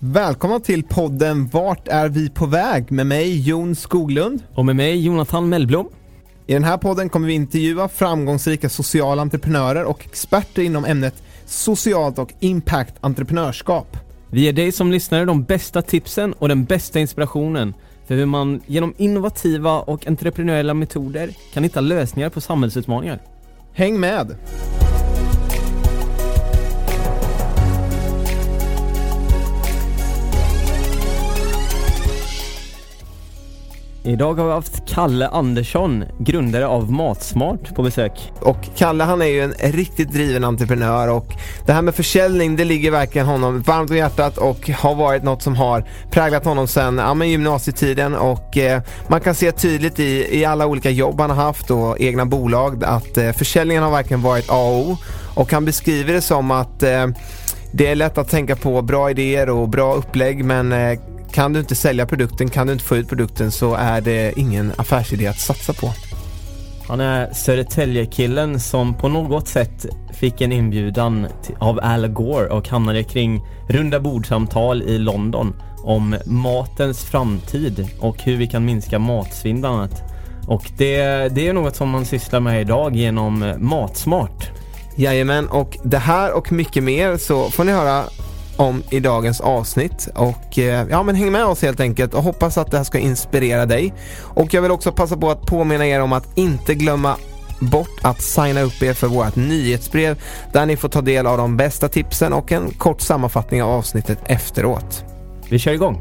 Välkomna till podden Vart är vi på väg? Med mig Jon Skoglund. Och med mig Jonathan Mellblom. I den här podden kommer vi intervjua framgångsrika sociala entreprenörer och experter inom ämnet socialt och impact-entreprenörskap. Vi ger dig som lyssnare de bästa tipsen och den bästa inspirationen för hur man genom innovativa och entreprenöriella metoder kan hitta lösningar på samhällsutmaningar. Häng med! Idag har vi haft Kalle Andersson, grundare av Matsmart, på besök. Och Kalle, han är ju en riktigt driven entreprenör och det här med försäljning, det ligger verkligen honom varmt om hjärtat och har varit något som har präglat honom sedan gymnasietiden. Och man kan se tydligt i alla olika jobb han har haft och egna bolag att försäljningen har verkligen varit A och O. Och han beskriver det som att det är lätt att tänka på bra idéer och bra upplägg, men kan du inte sälja produkten, kan du inte få ut produkten, så är det ingen affärsidé att satsa på. Han är Södertälje-killen som på något sätt fick en inbjudan av Al Gore och hamnade kring runda bordsamtal i London om matens framtid och hur vi kan minska matsvinn bland annat. Och det är något som man sysslar med idag genom Matsmart. Jajamän, och det här och mycket mer så får ni höra om i dagens avsnitt och men häng med oss helt enkelt och hoppas att det här ska inspirera dig. Och jag vill också passa på att påminna er om att inte glömma bort att signa upp er för vårt nyhetsbrev där ni får ta del av de bästa tipsen och en kort sammanfattning av avsnittet efteråt. Vi kör igång.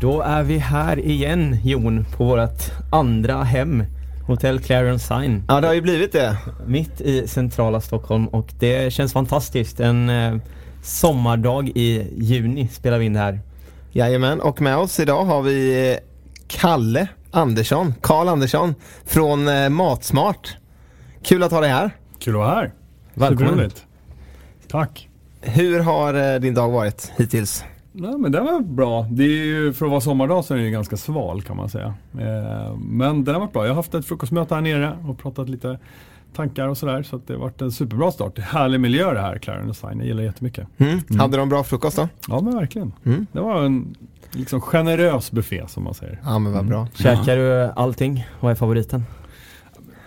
Då är vi här igen, Jon, på vårt andra hem. Hotell Clarion Sign. Ja, det har ju blivit det. Mitt i centrala Stockholm och det känns fantastiskt. En sommardag i juni spelar vi in det här. Jajamän, och med oss idag har vi Kalle Andersson, Karl Andersson från Matsmart. Kul att ha dig här. Kul att vara här. Välkommen. Tack. Hur har din dag varit hittills? Nej, men det var bra. Det är ju, för att vara sommardag så är det ju ganska sval kan man säga. Men det har varit bra. Jag har haft ett frukostmöte här nere och pratat lite tankar och sådär. Så att det har varit en superbra start. Härlig miljö det här, Clarion Sign. Jag gillar jättemycket. Hade de bra frukost då? Ja, men verkligen. Det var en liksom generös buffé som man säger. Ja, men vad bra. Käkar du allting? Vad är favoriten?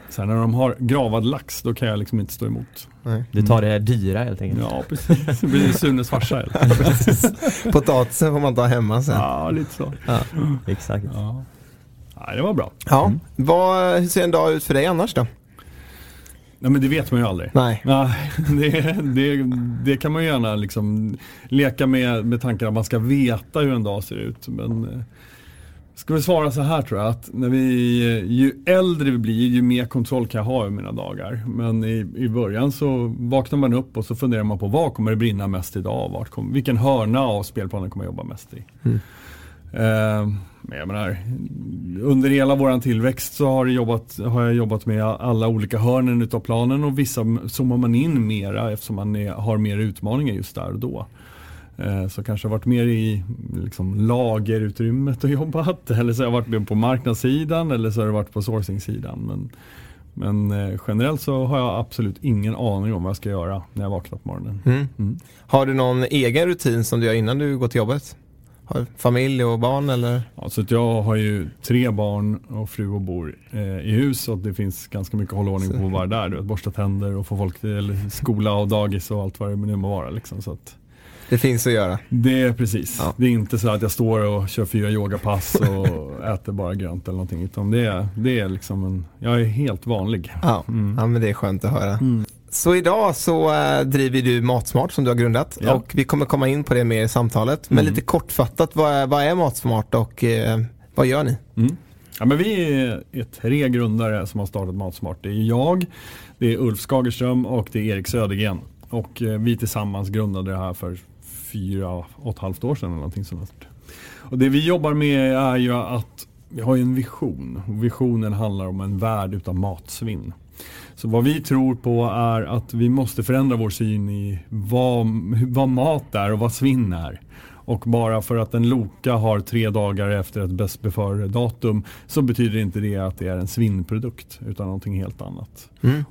Sen när de har gravad lax, då kan jag liksom inte stå emot. Nej. Du tar det dyra helt enkelt. Ja, precis. Det blir Sunes farsa. Potatsen får man ta hemma sen. Ja, lite så. Ja. Exakt. Ja. Ja, det var bra. Ja. Hur ser en dag ut för dig annars då? Nej, men det vet man ju aldrig. Nej. Ja, det kan man ju gärna liksom leka med tanken att man ska veta hur en dag ser ut. Men ska vi svara så här tror jag, att när ju äldre vi blir, ju mer kontroll kan jag ha i mina dagar. Men i början så vaknar man upp och så funderar man på vad kommer det brinna mest idag? Vilken hörna av spelplanen kommer jag jobba mest i? Men jag menar, under hela våran tillväxt så har jag jobbat med alla olika hörnen utav planen och vissa zoomar man in mera eftersom man har mer utmaningar just där och då. Så kanske har varit mer i liksom lagerutrymmet och jobbat, eller så har jag varit med på marknadssidan eller så har jag varit på sourcing-sidan. Men generellt så har jag absolut ingen aning om vad jag ska göra när jag vaknar på morgonen. Har du någon egen rutin som du gör innan du går till jobbet? Har du familj och barn eller? Ja, så att jag har ju 3 barn och fru och bor i hus och det finns ganska mycket hållordning på att vara där. Du vet, borsta tänder och få folk till skola och dagis och allt vad det nu må vara liksom, så att det finns att göra. Det är precis. Ja. Det är inte så att jag står och kör 4 yogapass och äter bara grönt eller någonting. Utan det är liksom jag är helt vanlig. Ja. Ja, men det är skönt att höra. Så idag så driver du Matsmart som du har grundat. Ja. Och vi kommer komma in på det mer i samtalet. Men lite kortfattat, vad är Matsmart och vad gör ni? Ja, men vi är 3 grundare som har startat Matsmart. Det är jag, det är Ulf Skagerström och det är Erik Södergren. Och vi tillsammans grundade det här för 4,5 år sedan eller någonting sånt. Och det vi jobbar med är ju att vi har en vision. Och visionen handlar om en värld utan matsvinn. Så vad vi tror på är att vi måste förändra vår syn i vad mat är och vad svinn är. Och bara för att en Loka har 3 dagar efter ett bäst beför datum så betyder inte det att det är en svinnprodukt utan någonting helt annat. Mm.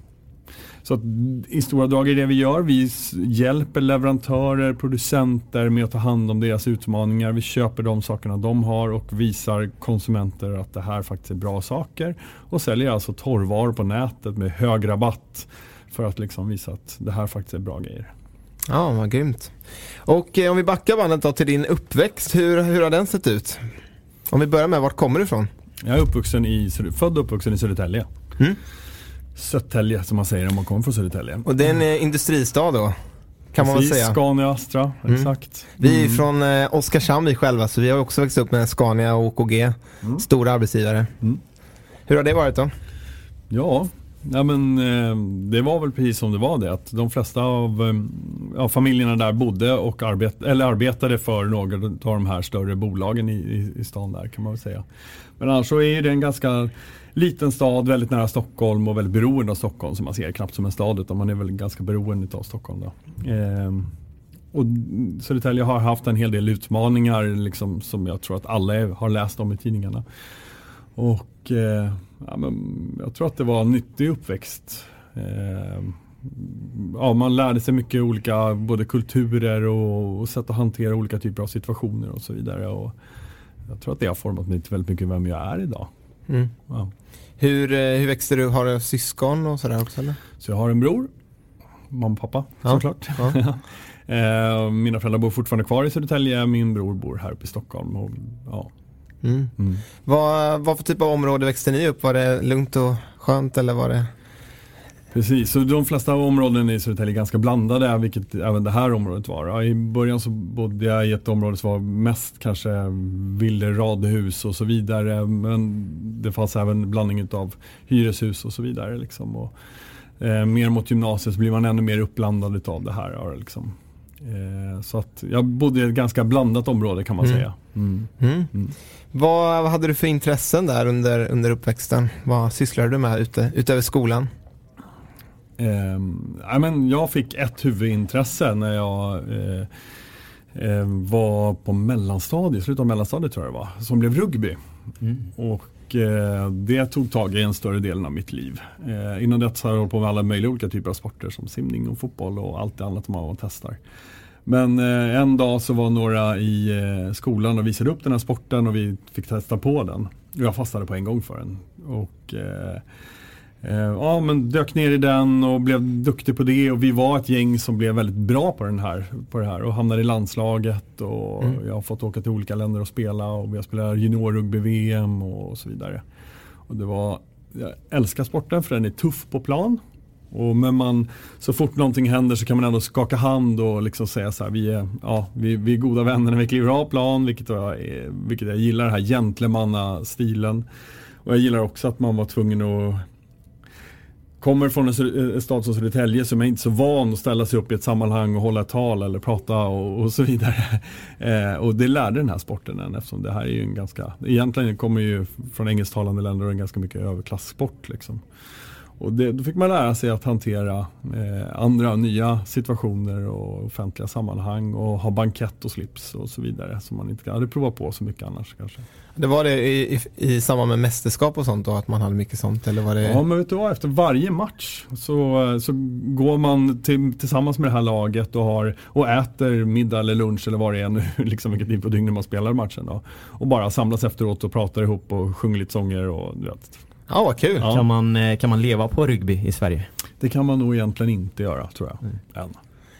Så att, i stora drag är det vi gör. Vi hjälper leverantörer, producenter med att ta hand om deras utmaningar. Vi köper de sakerna de har och visar konsumenter att det här faktiskt är bra saker. Och säljer alltså torrvaror på nätet med hög rabatt för att liksom visa att det här faktiskt är bra grejer. Ja, vad grymt. Och om vi backar bandet då till din uppväxt, hur har den sett ut? Om vi börjar med, vart kommer du ifrån? Jag är född och uppvuxen i Södertälje. Mm. Södertälje som man säger om man kommer från Södertälje. Och det är en industristad då? Kan man säga. Scania, Astra, exakt. Vi är från Oskarshamn vi själva, så vi har också växt upp med Scania och OKG. Stora arbetsgivare. Hur har det varit då? Ja, men det var väl precis som det var det, att de flesta av familjerna där bodde och arbetade för några av de här större bolagen i stan där, kan man väl säga. Men annars så är det en ganska liten stad, väldigt nära Stockholm och väldigt beroende av Stockholm, som man ser knappt som en stad utan man är väl ganska beroende av Stockholm då. Och Södertälje har haft en hel del utmaningar liksom, som jag tror att alla har läst om i tidningarna. Och ja, men jag tror att det var en nyttig uppväxt. Man lärde sig mycket olika både kulturer och sätt att hantera olika typer av situationer och så vidare. Och jag tror att det har format mig väldigt mycket vem jag är idag. Mm. Ja. Hur växte du? Har du syskon och sådär också? Eller? Så jag har en bror, mamma och pappa, såklart. Ja. Mina föräldrar bor fortfarande kvar i Södertälje. Min bror bor här uppe i Stockholm. Och, ja. Mm. Mm. Vad för typ av område växte ni upp? Var det lugnt och skönt eller var det? Precis, så de flesta av områden i Södertälje är ganska blandade, vilket även det här området var. Ja, i början så bodde jag i ett område som var mest kanske villor, radhus och så vidare, men det fanns även blandning av hyreshus och så vidare liksom. Och, mer mot gymnasiet så blir man ännu mer uppblandad av det här. Ja, liksom. Så att jag bodde i ett ganska blandat område kan man säga. Mm. Mm. Mm. Vad hade du för intressen där under uppväxten? Vad sysslade du med utöver skolan? Jag fick ett huvudintresse när jag var på mellanstadiet, slutet av mellanstadiet tror jag det var, som blev rugby. Och det tog tag i en större del av mitt liv. Innan det så har jag hållit på med alla möjliga olika typer av sporter som simning och fotboll och allt det annat man testar. Men en dag så var några i skolan och visade upp den här sporten och vi fick testa på den. Och jag fastnade på en gång för den. Och dök ner i den och blev duktig på det. Och vi var ett gäng som blev väldigt bra på det här och hamnade i landslaget. Och jag har fått åka till olika länder och spela. Och jag spelar junior-rugby-VM och så vidare. Och jag älskar sporten för den är tuff på plan. Men så fort någonting händer så kan man ändå skaka hand och liksom säga så här, vi är goda vänner när vi kliver av plan, vilket jag gillar, den här gentlemannastilen. Och jag gillar också att man var tvungen att kommer från en stad som Södertälje som är inte så van att ställa sig upp i ett sammanhang och hålla ett tal eller prata och så vidare. Och det lärde den här sporten än, eftersom det här är ju en ganska, egentligen kommer ju från engelsktalande länder och en ganska mycket överklasssport liksom. Och då fick man lära sig att hantera andra nya situationer och offentliga sammanhang och ha bankett och slips och så vidare som man inte hade provat på så mycket annars kanske. Det var det i samband med mästerskap och sånt då, att man hade mycket sånt eller var det? Ja, men vet du vad, efter varje match så går man tillsammans med det här laget och äter middag eller lunch eller vad det är nu, liksom vilket tid på dygnet man spelar matchen då. Och bara samlas efteråt och pratar ihop och sjunger lite sånger och du vet. Ja, vad kul. Ja. Kan man leva på rugby i Sverige? Det kan man nog egentligen inte göra, tror jag. Än.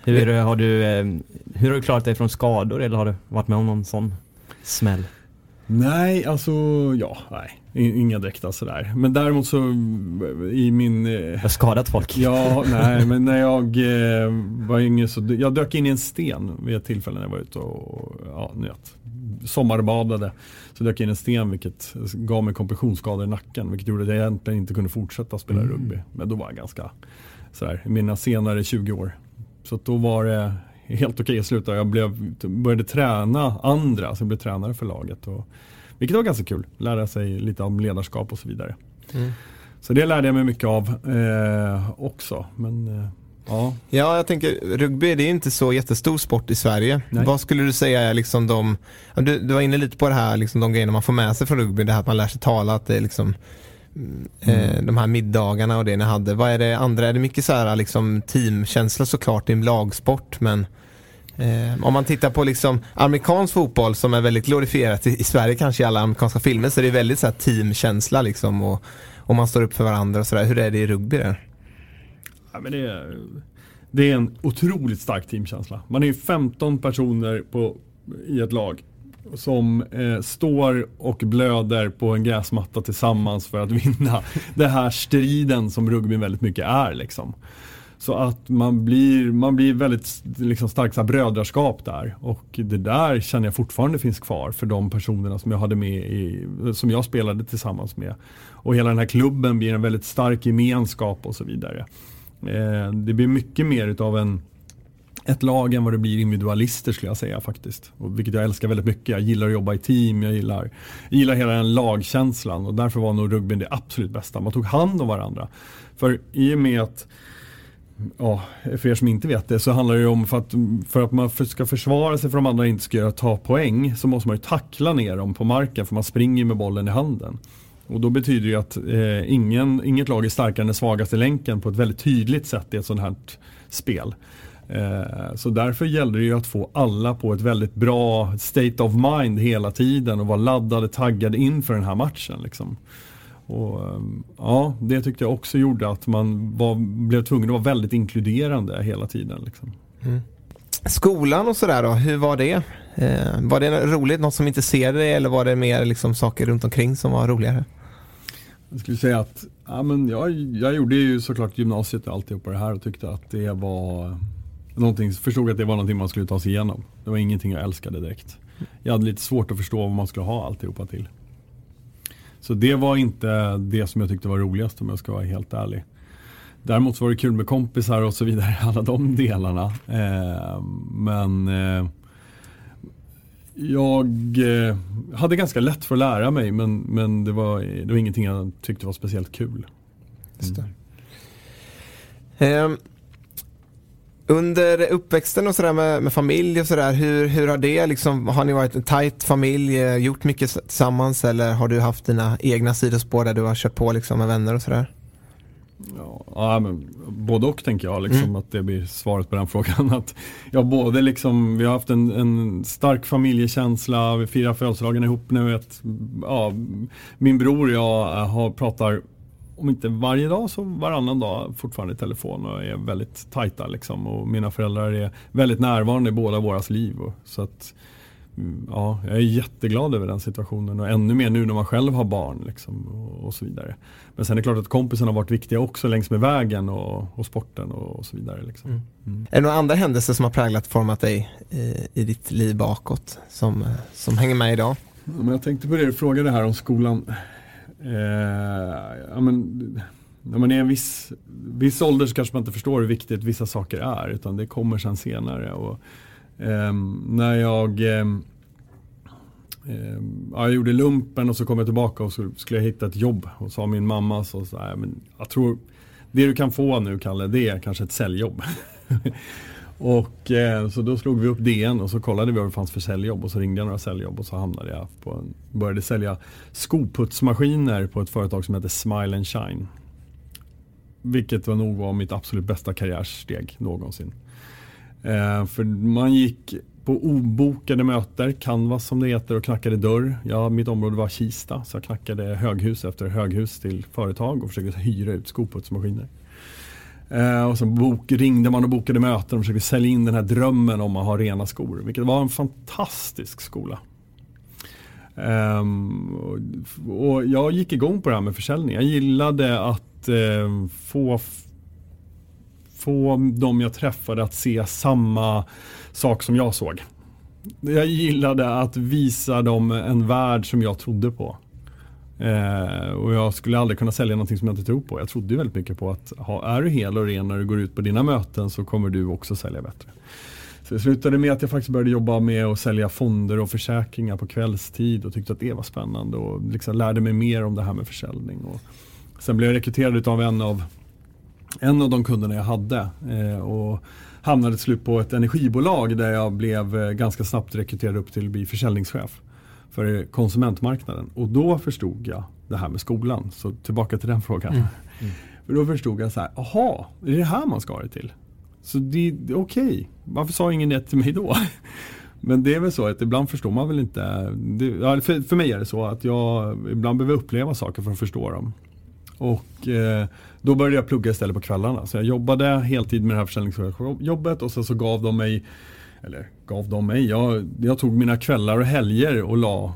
Hur har du klarat dig från skador eller har du varit med om någon sån smäll? Nej, alltså inga direkta sådär. Men däremot så i min... Jag har skadat folk. Ja, nej, men när jag var yngre så... Jag dök in i en sten vid ett tillfälle när jag var ute sommarbadade. Så dök in en sten vilket gav mig kompressionsskador i nacken, vilket gjorde att jag egentligen inte kunde fortsätta spela rugby. Men då var jag ganska sådär, mina senare 20 år. Så då var det helt okej i slutet. Jag började träna andra, så jag blev tränare för laget. Och, vilket var ganska kul, lära sig lite om ledarskap och så vidare. Mm. Så det lärde jag mig mycket av också, men... Ja, jag tänker, rugby, det är inte så jättestor sport i Sverige. Nej. Vad skulle du säga är liksom du var inne lite på det här, liksom de grejerna man får med sig från rugby, det här att man lär sig tala, att det är liksom de här middagarna och det ni hade. Vad är det andra? Är det mycket så här liksom teamkänsla, såklart i en lagsport, men om man tittar på liksom amerikansk fotboll som är väldigt glorifierat i Sverige, kanske i alla amerikanska filmer, så det är väldigt så här teamkänsla liksom, och man står upp för varandra och så där. Hur är det i rugby där? Ja, men det är en otroligt stark teamkänsla. Man är ju 15 personer i ett lag som står och blöder på en gräsmatta tillsammans för att vinna. Det här striden som rugby väldigt mycket är liksom. Så att man blir väldigt liksom starkt så här brödraskap där, och det där känner jag fortfarande finns kvar för de personerna som jag hade med som jag spelade tillsammans med, och hela den här klubben blir en väldigt stark gemenskap och så vidare. Det blir mycket mer utav ett lag än vad det blir individualister, skulle jag säga faktiskt. Och vilket jag älskar väldigt mycket. Jag gillar att jobba i team, jag gillar hela den lagkänslan, och därför var nog rugbyn det absolut bästa. Man tog hand om varandra. För i och med att, för er som inte vet det, så handlar det ju om för att man ska försvara sig för de andra inte ska ta poäng, så måste man ju tackla ner dem på marken, för man springer med bollen i handen. Och då betyder det att inget lag är starkare än den svagaste länken på ett väldigt tydligt sätt i ett sånt här spel. Så därför gäller det ju att få alla på ett väldigt bra state of mind hela tiden och vara laddade, taggade inför den här matchen liksom. Och det tyckte jag också gjorde att man blev tvungen att vara väldigt inkluderande hela tiden liksom. Mm. Skolan och sådär då, hur var det? Var det roligt, något som intresserade dig, eller var det mer liksom saker runt omkring som var roligare? Jag skulle säga att jag gjorde ju såklart gymnasiet och alltihop på det här, och tyckte att det var någonting, förstod att det var någonting man skulle ta sig igenom. Det var ingenting jag älskade direkt. Jag hade lite svårt att förstå vad man skulle ha alltihopa till. Så det var inte det som jag tyckte var roligast, om jag ska vara helt ärlig. Däremot var det kul med kompisar och så vidare, alla de delarna. Men jag hade ganska lätt för att lära mig, men det var ingenting jag tyckte var speciellt kul. Just det. Under uppväxten och sådär med familj och sådär, hur har det liksom, har ni varit en tajt familj, gjort mycket tillsammans, eller har du haft dina egna sidospår där du har kört på liksom med vänner och sådär? Ja, men både och tänker jag liksom, att det blir svaret på den frågan, att jag både liksom, vi har haft en stark familjekänsla, vi firar födelsedagen ihop nu, min bror och jag pratar om inte varje dag så varannan dag fortfarande i telefon och är väldigt tajta liksom, och mina föräldrar är väldigt närvarande i båda våras liv, och så att jag är jätteglad över den situationen, och ännu mer nu när man själv har barn liksom, och så vidare. Men sen är det klart att kompisen har varit viktiga också längs med vägen och sporten och så vidare liksom. Är det några andra händelser som har format dig i ditt liv bakåt som hänger med idag? Men jag tänkte på det, du frågade här om skolan. När man är en viss ålder så kanske man inte förstår hur viktigt vissa saker är, utan det kommer sen senare. Och när jag gjorde lumpen och så kom jag tillbaka och så skulle jag hitta ett jobb, och sa min mamma men jag tror det du kan få nu, Kalle, det är kanske ett säljjobb. Och så då slog vi upp DN och så kollade vi vad det fanns för säljjobb, och så ringde jag några säljjobb, och så hamnade jag började sälja skoputsmaskiner på ett företag som heter Smile and Shine, vilket var mitt absolut bästa karriärsteg någonsin. För man gick på obokade möter, canvas som det heter, och knackade dörr. Mitt område var Kista, så jag knackade höghus efter höghus till företag och försökte hyra ut skoputsmaskiner. Och sen ringde man och bokade möten och försökte sälja in den här drömmen om att ha rena skor, vilket var en fantastisk skola. Och jag gick igång på det här med försäljning. Jag gillade att få de jag träffade att se samma sak som jag såg. Jag gillade att visa dem en värld som jag trodde på. Och jag skulle aldrig kunna sälja någonting som jag inte tror på. Jag trodde väldigt mycket på att är du hel och ren när du går ut på dina möten, så kommer du också sälja bättre. Så det slutade med att jag faktiskt började jobba med att sälja fonder och försäkringar på kvällstid och tyckte att det var spännande och liksom lärde mig mer om det här med försäljning. Och sen blev jag rekryterad av en av de kunderna jag hade och hamnade till slut på ett energibolag där jag blev ganska snabbt rekryterad upp till att bli försäljningschef för konsumentmarknaden. Och då förstod jag det här med skolan. Så tillbaka till den frågan. För då förstod jag så här, aha, är det här man ska det till? Så det är okej. Varför sa ingen det till mig då? Men det är väl så att ibland förstår man väl inte. För mig är det så att jag ibland behöver uppleva saker för att förstå dem. Och då började jag plugga istället på kvällarna. Så jag jobbade heltid med det här försäljningsjobbet och sen så gav de mig. Jag tog mina kvällar och helger och la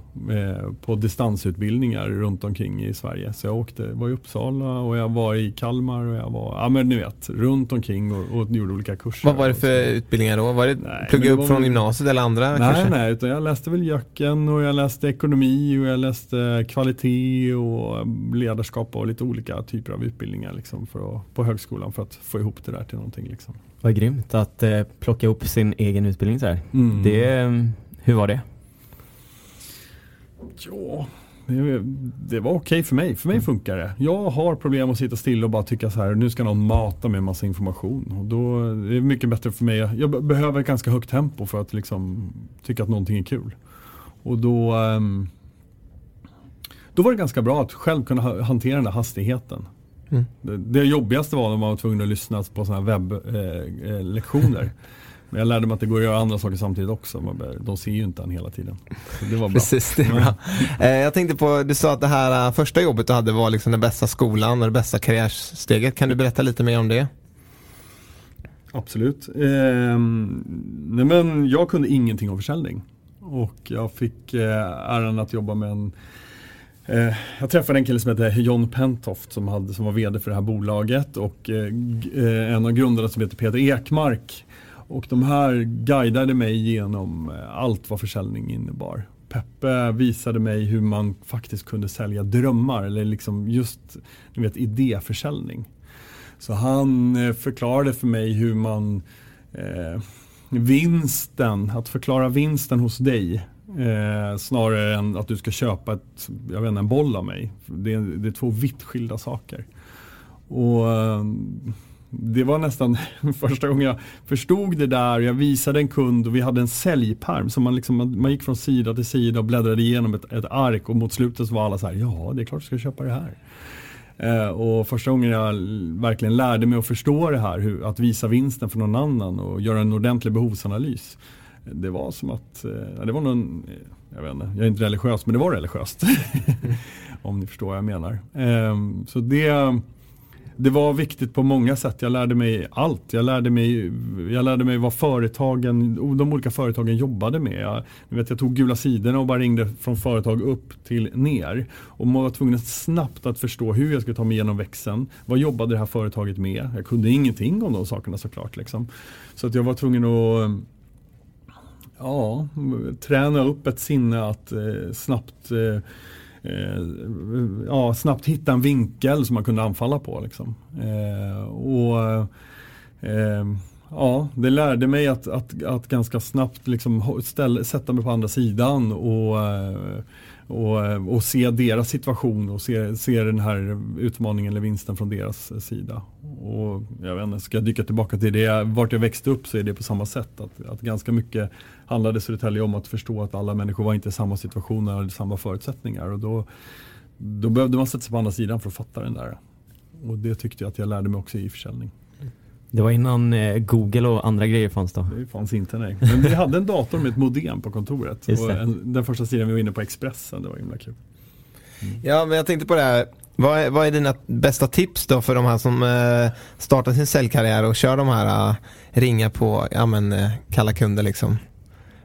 på distansutbildningar runt omkring i Sverige. Så jag var i Uppsala och jag var i Kalmar och jag var, ja men ni vet, runt omkring och gjorde olika kurser. Vad var det för utbildningar då? Var det plugga upp från gymnasiet eller andra? Nej, utan jag läste väl Jöken och jag läste ekonomi och jag läste kvalitet och ledarskap och lite olika typer av utbildningar liksom på högskolan för att få ihop det där till någonting liksom. Vad grymt att plocka upp sin egen utbildning så här. Mm. Hur var det? Ja, det var okej för mig. För mig funkar det. Jag har problem att sitta still och bara tycka så här, nu ska någon mata med en massa information. Och då är det mycket bättre för mig. Jag behöver ganska högt tempo för att liksom tycka att någonting är kul. Och då var det ganska bra att själv kunna hantera den där hastigheten. Mm. Det jobbigaste var när man var tvungen att lyssna på såna här webblektioner. Men jag lärde mig att det går att göra andra saker samtidigt också. De ser ju inte han hela tiden. Så det var bra. Precis, det är bra. Jag tänkte på, du sa att det här första jobbet du hade var liksom den bästa skolan och det bästa karriärsteget. Kan du berätta lite mer om det? Absolut. Nej men jag kunde ingenting om försäljning. Och jag fick äran att jobba med jag träffade en kille som heter John Pentoft som var vd för det här bolaget och en av grundarna som heter Peter Ekmark. Och de här guidade mig genom allt vad försäljning innebar. Peppe visade mig hur man faktiskt kunde sälja drömmar eller liksom just idéförsäljning. Så han förklarade för mig hur man förklara vinsten hos dig. Snarare än att du ska köpa en boll av mig. Det är två vitt skilda saker. Och det var nästan första gången jag förstod det där. Jag visade en kund och vi hade en säljpärm. Så man gick från sida till sida och bläddrade igenom ett ark. Och mot slutet så var alla så här, ja det är klart du ska köpa det här. Och första gången jag verkligen lärde mig att förstå det här. Att visa vinsten för någon annan och göra en ordentlig behovsanalys. Det var som att, det var någon, jag vet inte, jag är inte religiös men det var religiöst. Om ni förstår vad jag menar. Så det var viktigt på många sätt. Jag lärde mig allt. Jag lärde mig vad de olika företagen jobbade med. Jag tog gula sidorna och bara ringde från företag upp till ner. Och man var tvungen snabbt att förstå hur jag skulle ta mig igenom växeln. Vad jobbade det här företaget med? Jag kunde ingenting om de sakerna såklart. Liksom. Så att jag var tvungen att träna upp ett sinne att snabbt hitta en vinkel som man kunde anfalla på. Liksom. Det lärde mig att ganska snabbt liksom sätta mig på andra sidan och se deras situation och se den här utmaningen eller vinsten från deras sida. Och jag vet inte, ska jag dyka tillbaka till det vart jag växte upp så är det på samma sätt att ganska mycket handlade Södertälje om att förstå att alla människor var inte i samma situationer eller samma förutsättningar och då behövde man sätta sig på andra sidan för att fatta den där. Och det tyckte jag att jag lärde mig också i försäljning. Det var innan Google och andra grejer fanns då? Det fanns inte, nej. Men vi hade en dator med ett modem på kontoret. Och den första sidan vi var inne på Expressen, det var himla kul. Mm. Ja, men jag tänkte på det här. Vad är dina bästa tips då för de här som startar sin säljkarriär och kör de här ringa på kalla kunder liksom?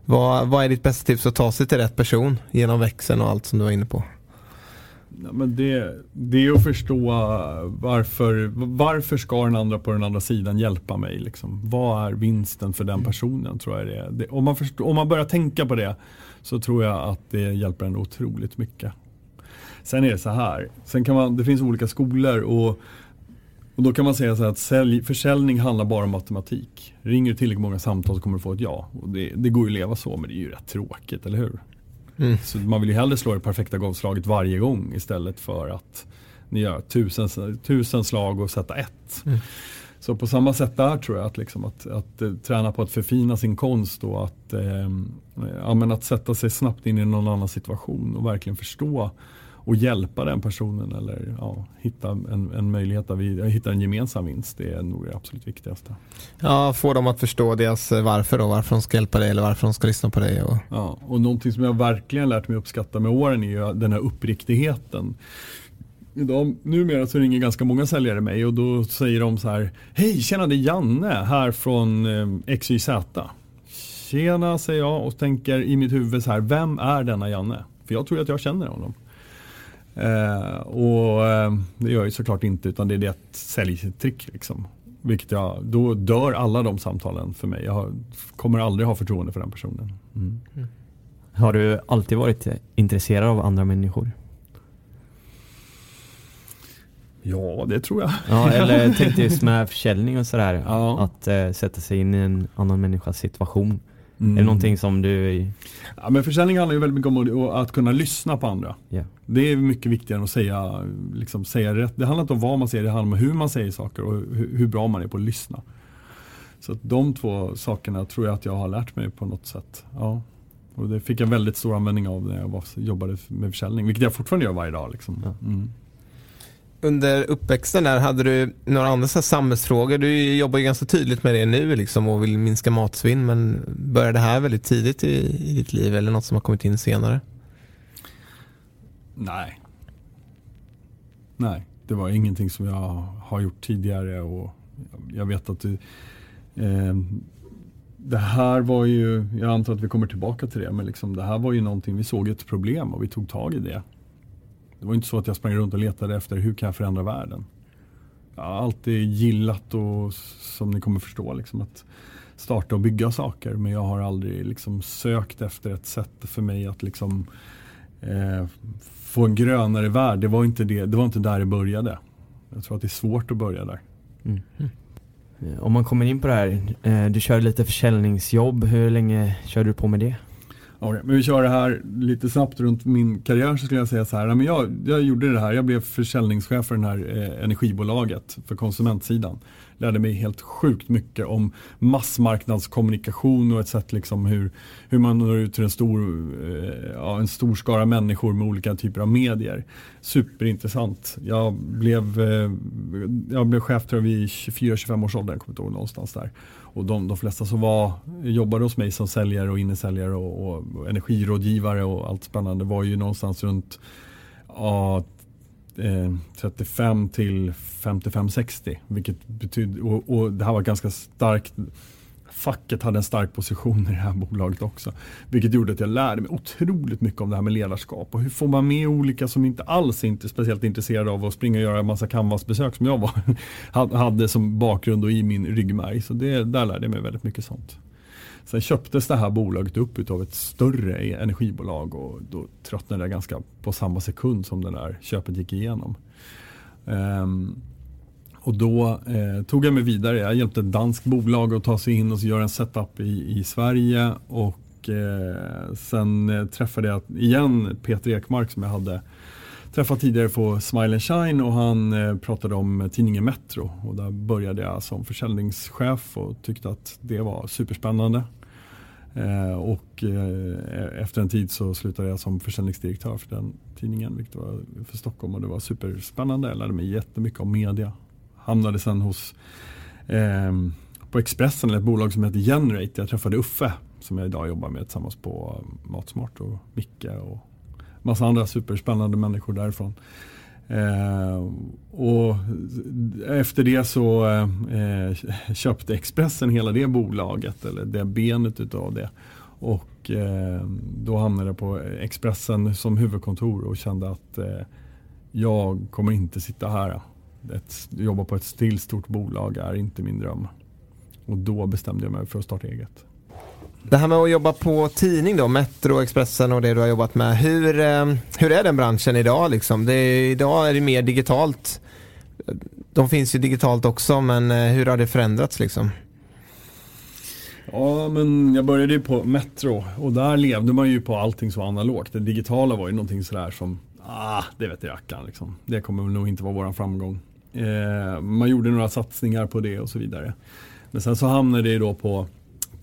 Vad är ditt bästa tips att ta sig till rätt person genom växeln och allt som du var inne på? Nej, men det är att förstå varför ska den andra på den andra sidan hjälpa mig liksom. Vad är vinsten för den personen tror jag det är. Om man börjar tänka på det så tror jag att det hjälper en otroligt mycket. Sen är det så här. Sen kan det finns olika skolor och Och då kan man säga så här att försäljning handlar bara om matematik. Ringer du tillräckligt många samtal så kommer du få ett ja. Och det går ju att leva så, men det är ju rätt tråkigt, eller hur? Mm. Så man vill ju hellre slå det perfekta golfslaget varje gång istället för att ni gör 1000 slag och sätta ett. Mm. Så på samma sätt där tror jag att, liksom att träna på att förfina sin konst och att sätta sig snabbt in i någon annan situation och verkligen förstå och hjälpa den personen eller hitta en möjlighet att hitta en gemensam vinst. Det är nog det absolut viktigaste. Ja, få dem att förstå deras varför då. Varför de ska hjälpa dig eller varför de ska lyssna på dig. Och någonting som jag verkligen lärt mig uppskatta med åren är ju den här uppriktigheten. Numera så ringer ganska många säljare mig och då säger de så här: hej, tjena, det är Janne här från XYZ. Tjena, säger jag och tänker i mitt huvud så här: vem är denna Janne? För jag tror att jag känner honom. Det gör jag ju såklart inte, utan det är ett säljtrick liksom. Då dör alla de samtalen för mig. Jag kommer aldrig ha förtroende för den personen. Mm. Har du alltid varit intresserad av andra människor? Ja, det tror jag. Ja, eller tänkte just med försäljning och sådär. Ja. Att sätta sig in i en annan människas situation. Mm. Är det någonting som du... Ja, men försäljning handlar ju väldigt mycket om att kunna lyssna på andra. Yeah. Det är mycket viktigare än att säga rätt. Det handlar inte om vad man säger, det handlar om hur man säger saker och hur bra man är på att lyssna. Så att de två sakerna tror jag att jag har lärt mig på något sätt. Ja. Och det fick jag väldigt stor användning av när jag jobbade med försäljning. Vilket jag fortfarande gör varje dag. Liksom. Ja. Mm. Under uppväxten där hade du några andra samhällsfrågor. Du jobbar ju ganska tydligt med det nu liksom, och vill minska matsvinn. Men började det här väldigt tidigt i ditt liv eller något som har kommit in senare? Nej, det var ingenting som jag har gjort tidigare. Och jag vet att det här var ju, jag antar att vi kommer tillbaka till det, men liksom, det här var ju någonting, vi såg ett problem och vi tog tag i det. Det var inte så att jag sprang runt och letade efter hur kan jag förändra världen. Jag har alltid gillat, och som ni kommer förstå, liksom, att starta och bygga saker. Men jag har aldrig liksom sökt efter ett sätt för mig att liksom, få en grönare värld. Det var inte där det började. Jag tror att det är svårt att börja där. Mm. Om man kommer in på det här, du kör lite försäljningsjobb. Hur länge kör du på med det? Okay, men vi kör det här lite snabbt runt min karriär, så skulle jag säga så här. Men jag gjorde det här. Jag blev försäljningschef för det här energibolaget för konsumentsidan. Lärde mig helt sjukt mycket om massmarknadskommunikation och ett sätt liksom hur man når ut till en stor skara människor med olika typer av medier. Superintressant. Jag blev chef tror jag vid 24-25 års ålder, jag kommer inte ihåg någonstans där. Och de flesta som jobbade hos mig som säljare och innesäljare och energirådgivare och allt spännande var ju någonstans runt 35 till 55-60, vilket betyder, och det här var ganska starkt, facket hade en stark position i det här bolaget också, vilket gjorde att jag lärde mig otroligt mycket om det här med ledarskap och hur får man med olika som inte alls är speciellt intresserade av att springa och göra en massa canvasbesök som jag hade som bakgrund och i min ryggmärg. Så där lärde jag mig väldigt mycket sånt. Sen köptes det här bolaget upp utav ett större energibolag och då tröttnade jag ganska på samma sekund som det där köpet gick igenom. Och då tog jag mig vidare. Jag hjälpte ett danskt bolag att ta sig in och så göra en setup i Sverige. Och sen träffade jag igen Peter Ekmark som jag hade träffat tidigare på Smile & Shine, och han pratade om tidningen Metro, och där började jag som försäljningschef och tyckte att det var superspännande. Och efter en tid så slutade jag som försäljningsdirektör för den tidningen, vilket var för Stockholm, och det var superspännande. Jag lärde mig jättemycket om media. Hamnade sen på Expressen, eller ett bolag som heter Generate. Jag träffade Uffe som jag idag jobbar med tillsammans på Matsmart, och Micke och massa andra superspännande människor därifrån. Och efter det så köpte Expressen hela det bolaget, eller det benet utav det. Och då hamnade jag på Expressen som huvudkontor och kände att jag kommer inte sitta här. Jobba på ett stort bolag är inte min dröm. Och då bestämde jag mig för att starta eget. Det här med att jobba på tidning då, Metro, Expressen och det du har jobbat med. Hur är den branschen idag liksom? Idag är det mer digitalt. de finns ju digitalt också, men hur har det förändrats liksom? Ja, men jag började ju på Metro och där levde man ju på allting som var analogt. Det digitala var ju någonting sådär som, det vet jag kan liksom. Det kommer nog inte vara våran framgång. Man gjorde några satsningar på det och så vidare. Men sen så hamnade det då på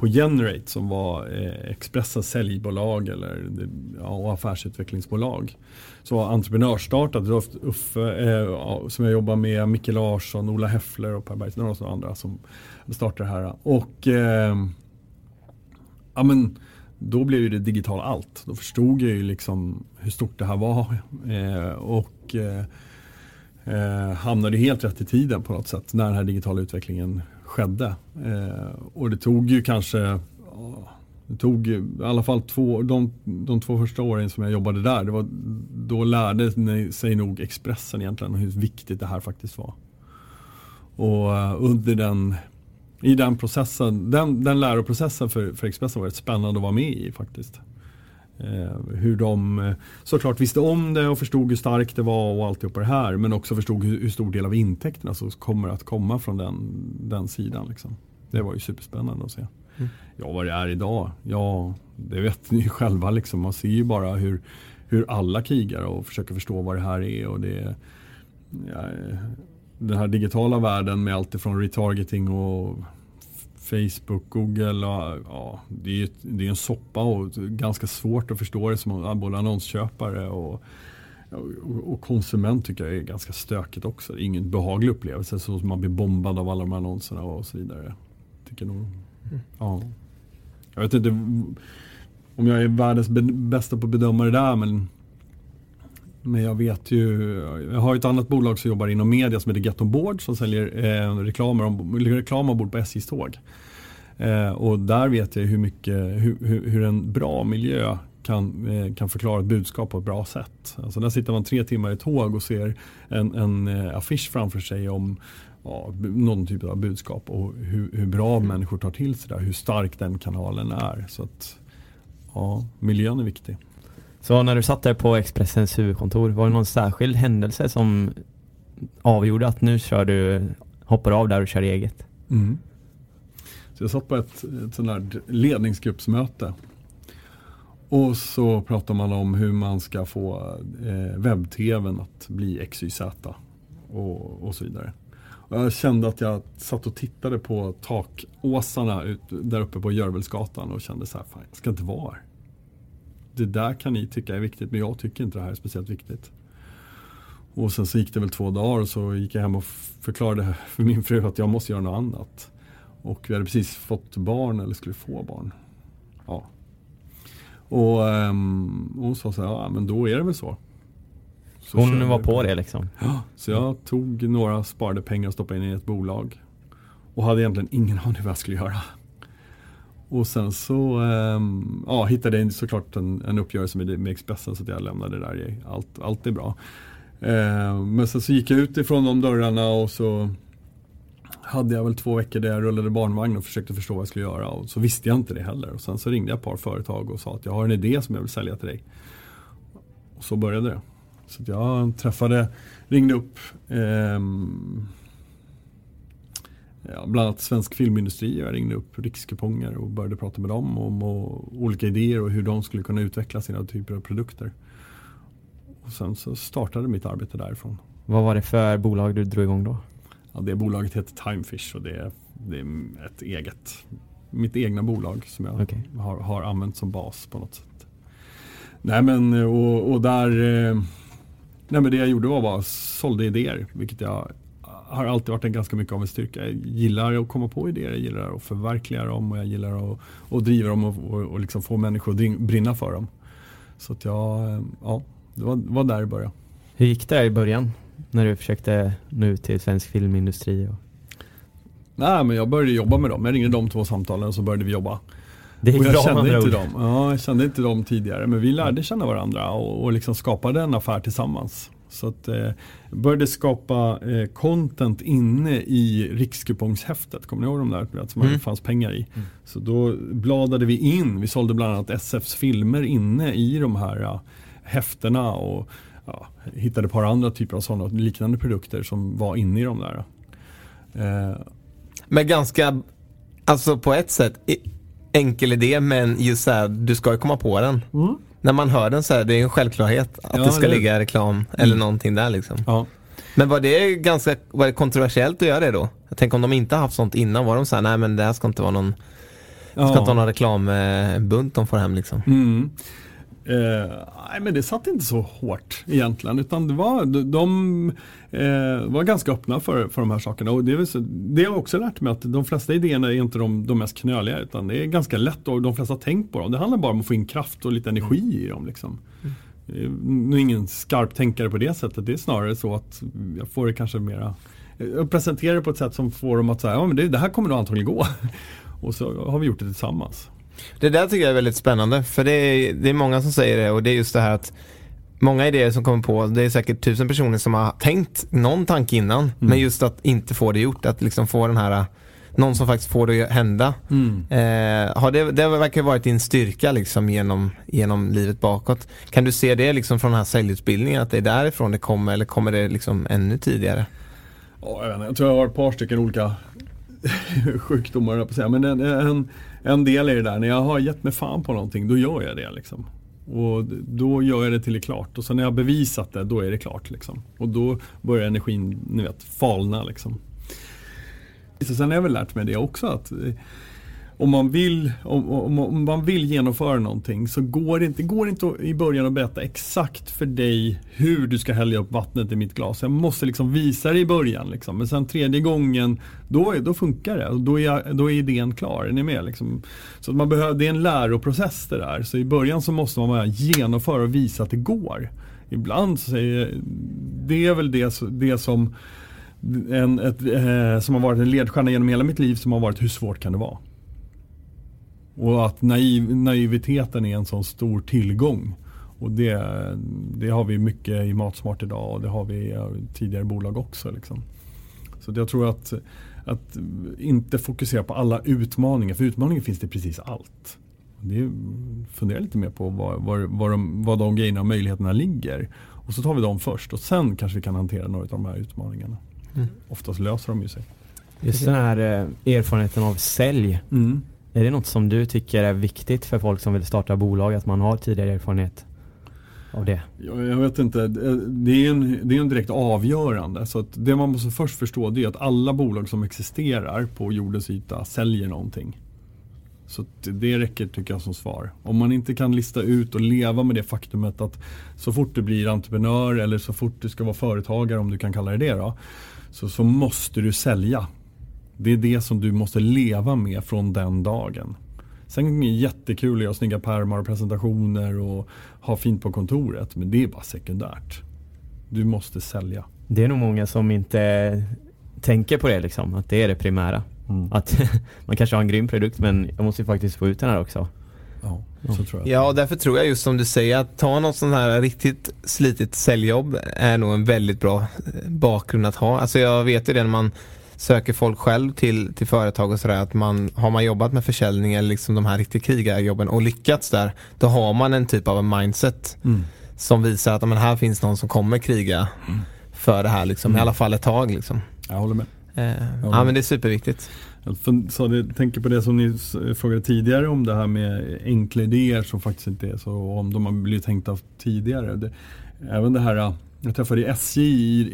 Generate som var Expressens säljbolag eller affärsutvecklingsbolag. Så var entreprenörsstartat som jag jobbar med, Micke Larsson, Ola Häffler och Per Bergson och andra som startade det här. Och då blev ju det digitala allt. Då förstod jag ju liksom hur stort det här var hamnade helt rätt i tiden på något sätt när den här digitala utvecklingen skedde. Och det tog ju kanske... Det tog i alla fall de två första åren som jag jobbade där. Då lärde sig nog Expressen egentligen hur viktigt det här faktiskt var. Och i den processen, den läroprocessen för Expressen var rätt spännande att vara med i faktiskt. Hur de såklart visste om det och förstod hur starkt det var och alltihopa det här. Men också förstod hur stor del av intäkterna som kommer att komma från den sidan liksom. Det var ju superspännande att se. Ja, vad det är idag. Ja, det vet ni själva liksom. Man ser ju bara hur alla krigar och försöker förstå vad det här är. Och den här digitala världen med allt ifrån retargeting och Facebook, Google. Det är en soppa och ganska svårt att förstå det som både annonsköpare och konsument tycker jag är ganska stökigt också. Det är ingen behaglig upplevelse så som man blir bombad av alla de här annonserna och så vidare. Tycker nog. Ja. Jag vet inte om jag är världens bästa på att bedöma det där, men jag vet ju, jag har ett annat bolag som jobbar inom media som heter Get on Board som säljer reklam ombord på SJs tåg. Och där vet jag hur en bra miljö kan förklara ett budskap på ett bra sätt. Alltså där sitter man 3 timmar i tåg och ser en affisch framför sig om någon typ av budskap och hur bra människor tar till sig där, hur stark den kanalen är. Så att miljön är viktig. Så när du satt där på Expressens huvudkontor, var det någon särskild händelse som avgjorde att nu hoppar av där och kör eget? Mm. Så jag satt på ett sån där ledningsgruppsmöte och så pratar man om hur man ska få webb-tv:n att bli XYZ och så vidare. Jag kände att jag satt och tittade på takåsarna där uppe på Görvelsgatan och kände så här, fan, jag ska inte vara. Det där kan ni tycka är viktigt, men jag tycker inte det här är speciellt viktigt. Och sen så gick det väl 2 dagar och så gick jag hem och förklarade för min fru att jag måste göra något annat. Och vi hade precis fått barn eller skulle få barn. Ja. Och hon sa så här, men då är det väl så. Så hon var på det liksom. Ja, så jag tog några sparade pengar och stoppade in i ett bolag. Och hade egentligen ingen aning vad jag skulle göra. Och sen så hittade jag såklart en uppgörelse med Expressen så att jag lämnade det där. Allt är bra. Men sen så gick jag ut ifrån de dörrarna och så hade jag väl 2 veckor där jag rullade barnvagn och försökte förstå vad jag skulle göra. Och så visste jag inte det heller. Och sen så ringde jag ett par företag och sa att jag har en idé som jag vill sälja till dig. Och så började det. Så jag ringde upp bland annat svensk filmindustri. Jag ringde upp rikskuponger och började prata med dem om olika idéer och hur de skulle kunna utveckla sina typer av produkter. Och sen så startade mitt arbete därifrån. Vad var det för bolag du drog igång då? Ja, det bolaget heter Timefish och det är mitt egna bolag som jag har använt som bas på något sätt. Nej men, det jag gjorde var bara sålde idéer, vilket jag har alltid varit en ganska mycket av en styrka. Jag gillar att komma på idéer, jag gillar att förverkliga dem och jag gillar att driva dem och liksom få människor att brinna för dem. Så att det var där i början. Hur gick det i början när du försökte nu till svensk filmindustri? Nej men jag började jobba med dem, jag ringde de 2 samtalen och så började vi jobba. Jag kände inte dem tidigare, men vi lärde känna varandra och liksom skapade en affär tillsammans. Så att började skapa content inne i rikskupongshäftet. Kommer ni ihåg de där som det fanns pengar i? Mm. Så då bladade vi in, vi sålde bland annat SFs filmer inne i de här häfterna och ja, hittade ett par andra typer av sådana liknande produkter som var inne i de där. Men ganska, alltså på ett sätt enkel idé, men just så här, du ska ju komma på den. Mm. När man hör den så här, det är ju en självklarhet att ja, det ska ligga reklam eller någonting där liksom. Ja. Men var det kontroversiellt att göra det då? Jag tänker om de inte haft sånt innan, var de så här, nej men det här ska inte vara någon, ja, ska inte ha någon reklambunt de får hem liksom. Mm. Nej, men det satt inte så hårt egentligen, utan det var, de var ganska öppna för de här sakerna, och det har jag också lärt mig, att de flesta idéerna är inte de mest knöliga, utan det är ganska lätt, och de flesta har tänkt på dem. Det handlar bara om att få in kraft och lite energi i dem liksom. Nu är ingen skarp tänkare på det sättet, det är snarare så att jag får det kanske mera, jag presenterar det på ett sätt som får dem att säga, ja men det här kommer nog antagligen gå, och så har vi gjort det tillsammans. Det där tycker jag är väldigt spännande, för det är många som säger det, och det är just det här att många idéer som kommer på, det är säkert 1000 personer som har tänkt någon tanke innan, men just att inte få det gjort, att liksom få den här, någon som faktiskt får det hända. Det verkar ha varit din styrka liksom genom livet bakåt. Kan du se det liksom från den här säljutbildningen, att det är därifrån det kommer, eller kommer det liksom ännu tidigare? Ja, jag tror jag har ett par stycken olika sjukdomar på sig, men en del är det där, när jag har gett mig fan på någonting, då gör jag det liksom. Och då gör jag det till det klart. Och sen när jag har bevisat det, då är det klart liksom. Och då börjar energin, ni vet, falna liksom. Så sen har jag väl lärt mig det också, att om man vill genomföra någonting, så går det inte i början att berätta exakt för dig hur du ska hälla upp vattnet i mitt glas. Jag måste liksom visa det i början liksom. Men sen tredje gången, då funkar det. Då är idén klar. Är ni med liksom? Så att det är en läroprocess det där. Så i början så måste man bara genomföra och visa att det går. Ibland så säger det är väl det som som har varit en ledstjärna genom hela mitt liv, som har varit hur svårt kan det vara? Och att naiviteten är en sån stor tillgång. Och det har vi mycket i Matsmart idag, och det har vi i tidigare bolag också. Liksom. Så jag tror att inte fokusera på alla utmaningar. För utmaningar finns det precis allt. Fundera lite mer på var de grejerna och möjligheterna ligger. Och så tar vi dem först, och sen kanske vi kan hantera några av de här utmaningarna. Mm. Oftast löser de ju sig. Just den här erfarenheten av sälj. Mm. Är det något som du tycker är viktigt för folk som vill starta bolag, att man har tidigare erfarenhet av det? Jag vet inte. Det är en direkt avgörande. Så att det man måste först förstå, det är att alla bolag som existerar på jordens yta säljer någonting. Så det räcker, tycker jag, som svar. Om man inte kan lista ut och leva med det faktumet att så fort du blir entreprenör, eller så fort du ska vara företagare, om du kan kalla det då, så måste du sälja. Det är det som du måste leva med från den dagen. Sen är det jättekul att göra snygga pärmar och presentationer och ha fint på kontoret, men det är bara sekundärt. Du måste sälja. Det är nog många som inte tänker på det liksom, att det är det primära. Mm. Att man kanske har en grym produkt, men jag måste ju faktiskt få ut den här också. Ja, så tror jag. Ja, och därför tror jag, just som du säger, att ta något sån här riktigt slitigt säljjobb är nog en väldigt bra bakgrund att ha. Alltså jag vet ju det, när man söker folk själv till företag och sådär, att har man jobbat med försäljning eller liksom de här riktigt krigarjobben och lyckats där, då har man en typ av en mindset som visar att men här finns någon som kommer kriga för det här liksom, i alla fall ett tag liksom. Jag håller med. Ja, men det är superviktigt. Jag tänker på det som ni frågade tidigare om det här med enkla idéer som faktiskt inte är så, om de har blivit tänkt av tidigare. Även det här, jag träffade SJ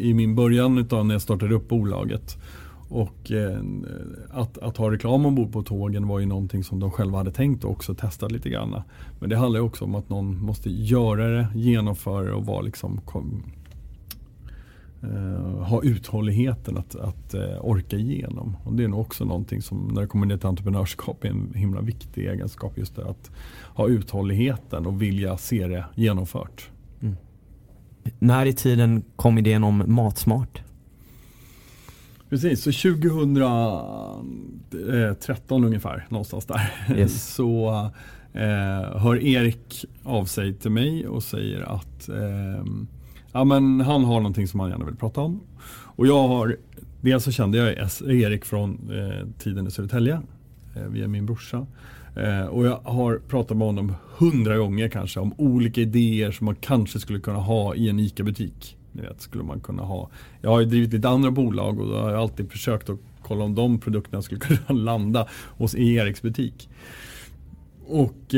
i min början när jag startade upp bolaget, och att ha reklam ombord på tågen var ju någonting som de själva hade tänkt och också testat lite grann. Men det handlar ju också om att någon måste göra det, genomföra och vara liksom ha uthålligheten att orka igenom. Och det är nog också någonting som, när det kommer ner till entreprenörskap, är en himla viktig egenskap, just det, att ha uthålligheten och vilja se det genomfört. Mm. När i tiden kom idén om Matsmart? Precis, så 2013 ungefär, någonstans där. Yes. Så hör Erik av sig till mig och säger att ja, men han har någonting som han gärna vill prata om. Och dels så kände jag Erik från tiden i Södertälje via min brorsa. Och jag har pratat med honom 100 gånger kanske om olika idéer som man kanske skulle kunna ha i en ICA-butik. Ni vet, skulle man kunna ha. Jag har ju drivit lite andra bolag och då har jag alltid försökt att kolla om de produkterna skulle kunna landa hos Eriks butik. Och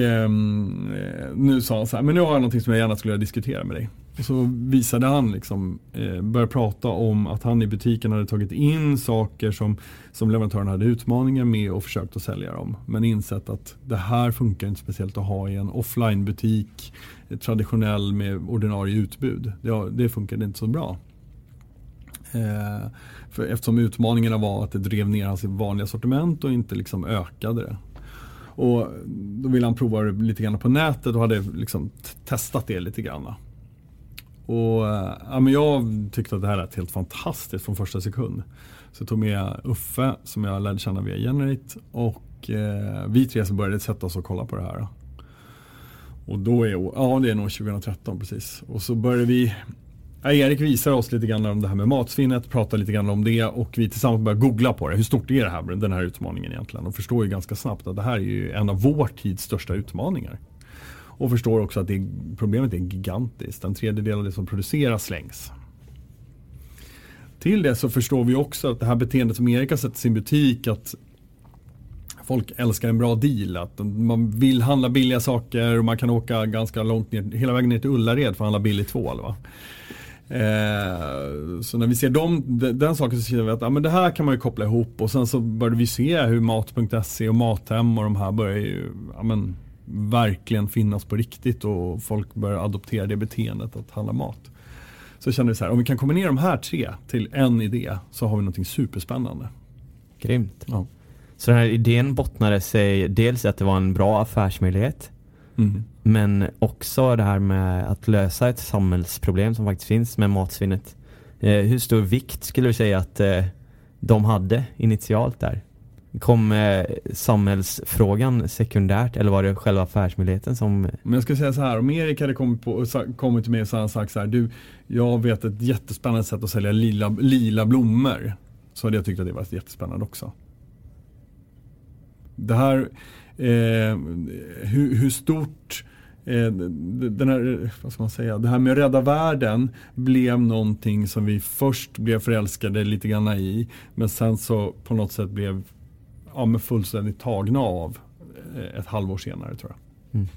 nu sa han så här, men nu har jag någonting som jag gärna skulle diskutera med dig. Och så visade han liksom, började prata om att han i butiken hade tagit in saker som leverantören hade utmaningar med och försökt att sälja dem. Men insett att det här funkar inte speciellt att ha i en offline-butik, traditionell med ordinarie utbud. Det funkade inte så bra. För eftersom utmaningarna var att det drev ner hans vanliga sortiment och inte liksom ökade det. Och då ville han prova det lite grann på nätet och hade liksom testat det lite grann. Och ja, men jag tyckte att det här lät helt fantastiskt från första sekund. Så jag tog med Uffe som jag lärde känna via Generate och vi tre så började sätta oss och kolla på det här. Och då är det är nog 2013 precis. Och så började vi... Ja, Erik visar oss lite grann om det här med matsvinnet, pratar lite grann om det och vi tillsammans börjar googla på det. Hur stort är det här, den här utmaningen egentligen? Och förstår ju ganska snabbt att det här är ju en av vår tids största utmaningar. Och förstår också att problemet är gigantiskt. En tredjedel av det som produceras slängs. Till det så förstår vi också att det här beteendet som Erik har sett i sin butik, att folk älskar en bra deal, att man vill handla billiga saker och man kan åka ganska långt ner, hela vägen ner till Ullared för att handla billig tvål, va? Så när vi ser den saken så ser vi att men det här kan man ju koppla ihop. Och sen så började vi se hur mat.se och Mathem och de här börjar ju verkligen finnas på riktigt. Och folk börjar adoptera det beteendet att handla mat. Så kände vi så här, om vi kan kombinera de här tre till en idé så har vi någonting superspännande. Grymt. Ja. Så den här idén bottnade sig dels att det var en bra affärsmöjlighet. Mm. Men också det här med att lösa ett samhällsproblem som faktiskt finns med matsvinnet. Hur stor vikt skulle du säga att de hade initialt där? Kom samhällsfrågan sekundärt eller var det själva affärsmöjligheten som... Men jag skulle säga så här, om Erik hade kommit med så han sagt så här, jag vet ett jättespännande sätt att sälja lila blommor, så hade jag tyckt att det var jättespännande också. Det här... hur stort det här med att rädda världen blev någonting som vi först blev förälskade lite grann i, men sen så på något sätt blev fullständigt tagna av ett halvår senare, tror jag. Mm.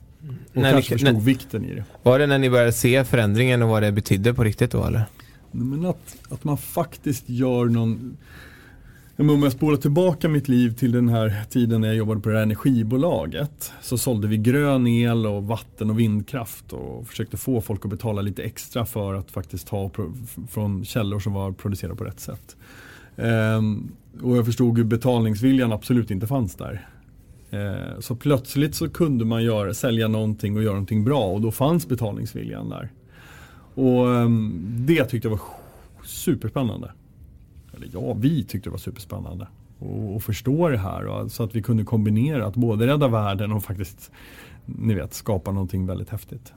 Och kanske förstod vikten i det. Var det när ni började se förändringen och vad det betydde på riktigt då, eller? Men att man faktiskt gör någon... Om jag spolar tillbaka mitt liv till den här tiden när jag jobbade på det här energibolaget, så sålde vi grön el och vatten och vindkraft och försökte få folk att betala lite extra för att faktiskt ta från källor som var producerade på rätt sätt. Och jag förstod ju betalningsviljan absolut inte fanns där. Så plötsligt så kunde man sälja någonting och göra någonting bra, och då fanns betalningsviljan där. Och det tyckte jag var superspännande. Vi tyckte det var superspännande och förstå det här, och så att vi kunde kombinera att både rädda världen och faktiskt, ni vet, skapa någonting väldigt häftigt.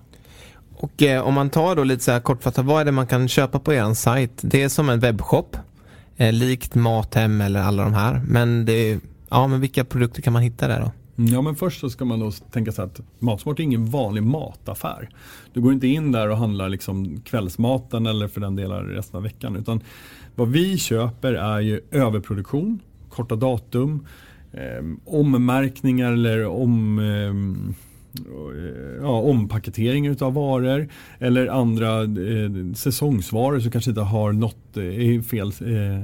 Och om man tar då lite så här kortfattat, vad är det man kan köpa på er sajt? Det är som en webbshop, likt Mathem eller alla de här, men men vilka produkter kan man hitta där då? Ja, men först så ska man då tänka sig att Matsmart är ingen vanlig mataffär. Du går inte in där och handlar liksom kvällsmaten eller för den delen resten av veckan, utan vad vi köper är ju överproduktion, korta datum, ommärkningar eller ompaketering utav varor eller andra säsongsvaror som kanske inte har något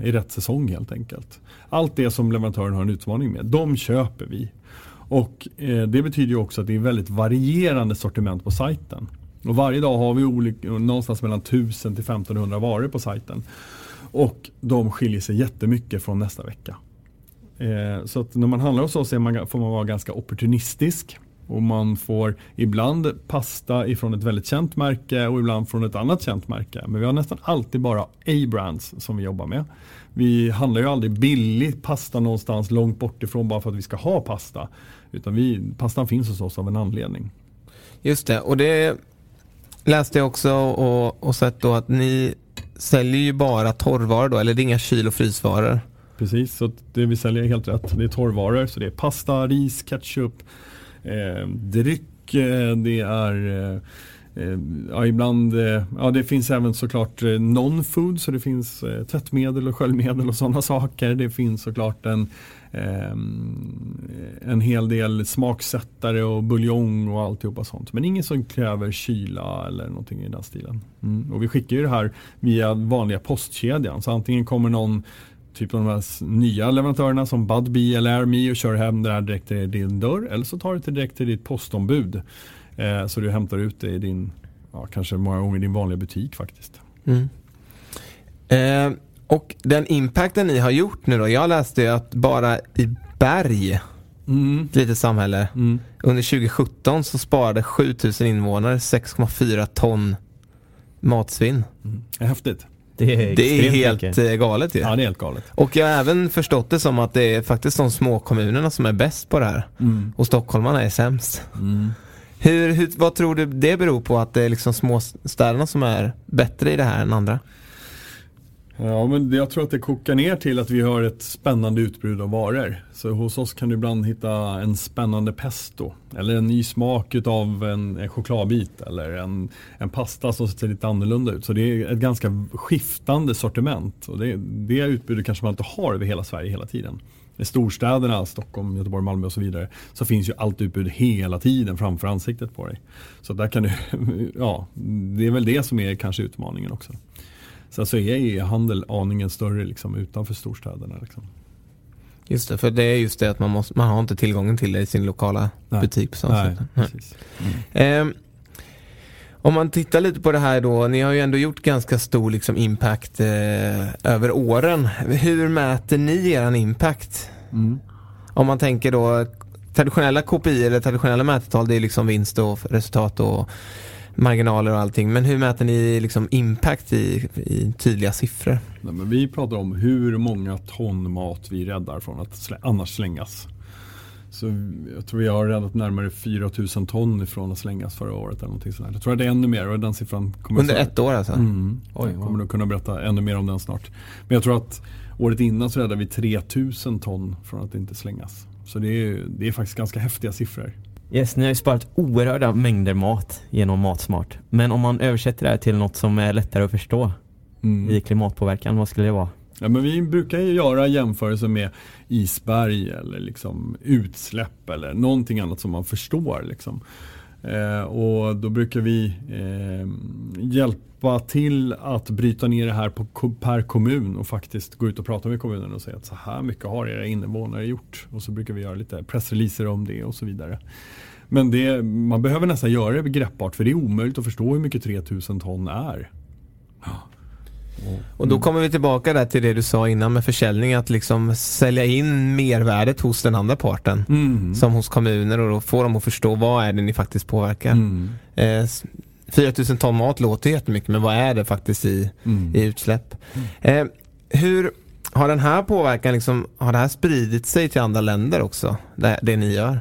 i rätt säsong helt enkelt. Allt det som leverantören har en utmaning med, de köper vi. Och det betyder ju också att det är väldigt varierande sortiment på sajten. Och varje dag har vi någonstans mellan 1000 till 1500 varor på sajten. Och de skiljer sig jättemycket från nästa vecka. Så att när man handlar hos oss får man vara ganska opportunistisk. Och man får ibland pasta ifrån ett väldigt känt märke och ibland från ett annat känt märke. Men vi har nästan alltid bara A-brands som vi jobbar med. Vi handlar ju aldrig billig pasta någonstans långt bort ifrån bara för att vi ska ha pasta. Utan pastan finns hos oss av en anledning. Just det, och det läste jag också och sett då att ni säljer ju bara torrvaror då, eller det är inga kyl- och frysvaror. Precis, så det vi säljer är helt rätt. Det är torrvaror, så det är pasta, ris, ketchup, dryck, det är... Ja, ibland, ja, det finns även såklart non-food, så det finns tvättmedel och sköljmedel och sådana saker. Det finns såklart en hel del smaksättare och buljong och alltihopa sånt. Men ingen som kräver kyla eller någonting i den stilen. Mm. Och vi skickar ju det här via vanliga postkedjan. Så antingen kommer någon typ av de här nya leverantörerna som Budbee eller AirMe och kör hem det här direkt till din dörr. Eller så tar det direkt till ditt postombud. Så du hämtar ut det i din, ja, kanske många gånger i din vanliga butik faktiskt. Mm. Och den impacten ni har gjort nu då, jag läste ju att bara i Berg, ett litet samhälle, under 2017 så sparade 7000 invånare 6,4 ton matsvinn. Det är häftigt. Det är helt mycket. Galet ju. Ja, det är helt galet. Och jag har även förstått det som att det är faktiskt de små kommunerna som är bäst på det här. Mm. Och stockholmarna är sämst. Mm. Vad tror du det beror på, att det är liksom småstäderna som är bättre i det här än andra? Ja, men jag tror att det kokar ner till att vi har ett spännande utbud av varor. Så hos oss kan du ibland hitta en spännande pesto eller en ny smak av en chokladbit eller en pasta som ser lite annorlunda ut. Så det är ett ganska skiftande sortiment, och det utbudet kanske man inte har över hela Sverige hela tiden. I storstäderna, Stockholm, Göteborg, Malmö och så vidare, så finns ju allt utbud hela tiden framför ansiktet på dig. Så där kan du, ja, det är väl det som är kanske utmaningen också. Så är e-handel aningen större liksom, utanför storstäderna. Liksom. Just det, för det är just det att man har inte tillgången till det i sin lokala butik. Om man tittar lite på det här då, ni har ju ändå gjort ganska stor liksom impact över åren. Hur mäter ni er impact? Mm. Om man tänker då traditionella KPI eller traditionella mätetal, det är liksom vinst och resultat och marginaler och allting. Men hur mäter ni liksom impact i tydliga siffror? Nej, men vi pratar om hur många ton mat vi räddar från att annars slängas. Så jag tror vi har räddat närmare 4000 ton ifrån att slängas förra året eller någonting sådär. Jag tror att det är ännu mer, och den siffran kommer under ett år alltså. Oj, kommer du kunna berätta ännu mer om den snart. Men jag tror att året innan så räddade vi 3000 ton från att inte slängas. Så det är faktiskt ganska häftiga siffror. Yes, ni har ju sparat oerhörda mängder mat genom Matsmart. Men om man översätter det här till något som är lättare att förstå i klimatpåverkan, vad skulle det vara? Ja, men vi brukar ju göra jämförelser med isberg eller liksom utsläpp eller någonting annat som man förstår. Liksom. Och då brukar vi hjälpa till att bryta ner det här per kommun och faktiskt gå ut och prata med kommunen och säga att så här mycket har era invånare gjort. Och så brukar vi göra lite pressreleaser om det och så vidare. Men man behöver nästan göra det greppbart, för det är omöjligt att förstå hur mycket 3000 ton är. Ja. Och då kommer vi tillbaka där till det du sa innan med försäljning, att liksom sälja in mervärdet hos den andra parten som hos kommuner, och då får de att förstå vad är det ni faktiskt påverkar. 4000 ton mat låter jättemycket, men vad är det faktiskt i utsläpp? Hur har den här påverkan, liksom, har det här spridit sig till andra länder också, det ni gör?